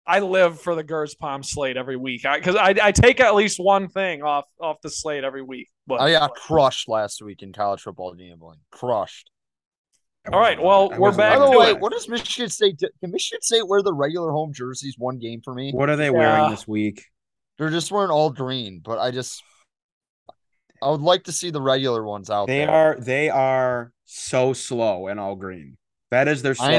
I live for the Gersbaum slate every week because I take at least one thing off the slate every week. But I got crushed last week in college football gambling. Crushed. All right. Well, we're back. By the way, what does Michigan State do? Can Michigan State wear the regular home jerseys one game for me? What are they wearing this week? They're just wearing all green, but I would like to see the regular ones out there. They are so slow in all green. That is their slowest.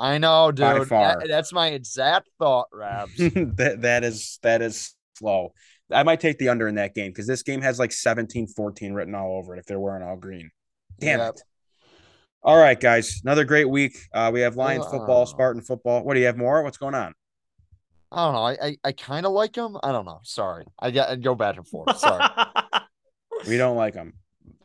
I know, dude. By far. That's my exact thought, Rabs. that is slow. I might take the under in that game because this game has like 17-14 written all over it if they're wearing all green. Damn it. All right, guys. Another great week. We have Lions football, Spartan football. What, do you have more? What's going on? I don't know. I kind of like them. I don't know. Sorry. I go back and forth. Sorry. We don't like them.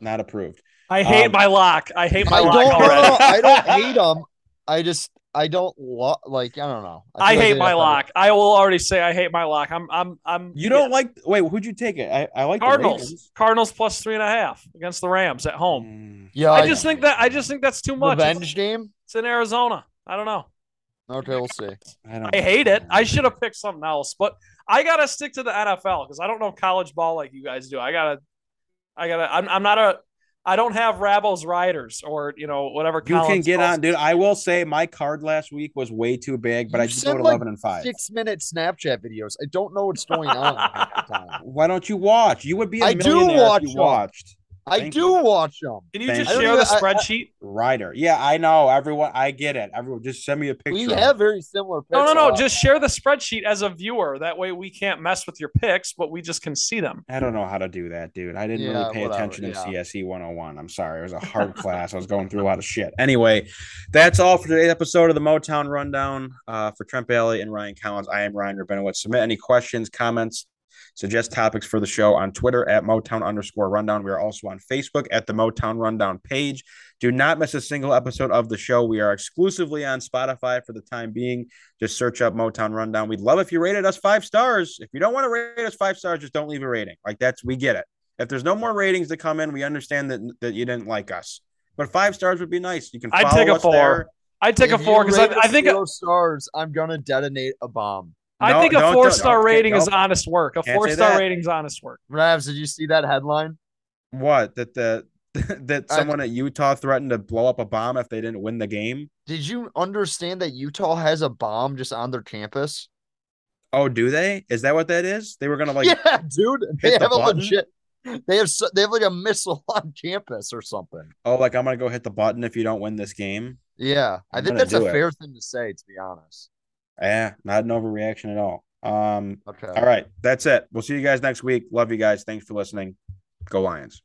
Not approved. I hate my lock. I hate my lock already. I don't hate them. I just... I don't know. I hate my lock. I will already say I hate my lock. Wait, who'd you take it? I like Cardinals. The Cardinals plus 3.5 against the Rams at home. Yeah. I just think that's too much. Revenge game? It's in Arizona. I don't know. Okay, we'll see. I hate it. I should have picked something else, but I gotta stick to the NFL because I don't know college ball like you guys do. I don't have Rabbo's Riders or, whatever. Collins you can get on, dude. I will say my card last week was way too big, but I just go to 11 and 5. 6-minute Snapchat videos. I don't know what's going on half the time. Why don't you watch? You would be a millionaire if you watched. I do watch them. Can you just share the spreadsheet? Rider. Yeah, I know. Everyone, I get it. Everyone, just send me a picture. We have very similar pictures. No. Just share the spreadsheet as a viewer. That way we can't mess with your picks, but we just can see them. I don't know how to do that, dude. I didn't really pay attention in CSE 101. I'm sorry. It was a hard class. I was going through a lot of shit. Anyway, that's all for today's episode of the Motown Rundown. For Trent Bailey and Ryan Collins, I am Ryan Rabinowitz. Submit any questions, comments, suggest topics for the show on Twitter at @Motown_Rundown. We are also on Facebook at the Motown Rundown page. Do not miss a single episode of the show. We are exclusively on Spotify for the time being. Just search up Motown Rundown. We'd love if you rated us 5 stars. If you don't want to rate us 5 stars, just don't leave a rating. We get it. If there's no more ratings that come in, we understand that you didn't like us. But 5 stars would be nice. You can follow us there. I'd take a 4 because I think 0 stars, I'm going to detonate a bomb. I think a 4-star rating is honest work. A 4-star rating is honest work. Ravs, did you see that headline? What? That someone at Utah threatened to blow up a bomb if they didn't win the game? Did you understand that Utah has a bomb just on their campus? Oh, do they? Is that what that is? They were going to Yeah, dude. They have a legit. They have like a missile on campus or something. Oh, like I'm going to go hit the button if you don't win this game? Yeah. I think that's a fair thing to say, to be honest. Yeah, not an overreaction at all. Okay. All right, that's it. We'll see you guys next week. Love you guys. Thanks for listening. Go Lions.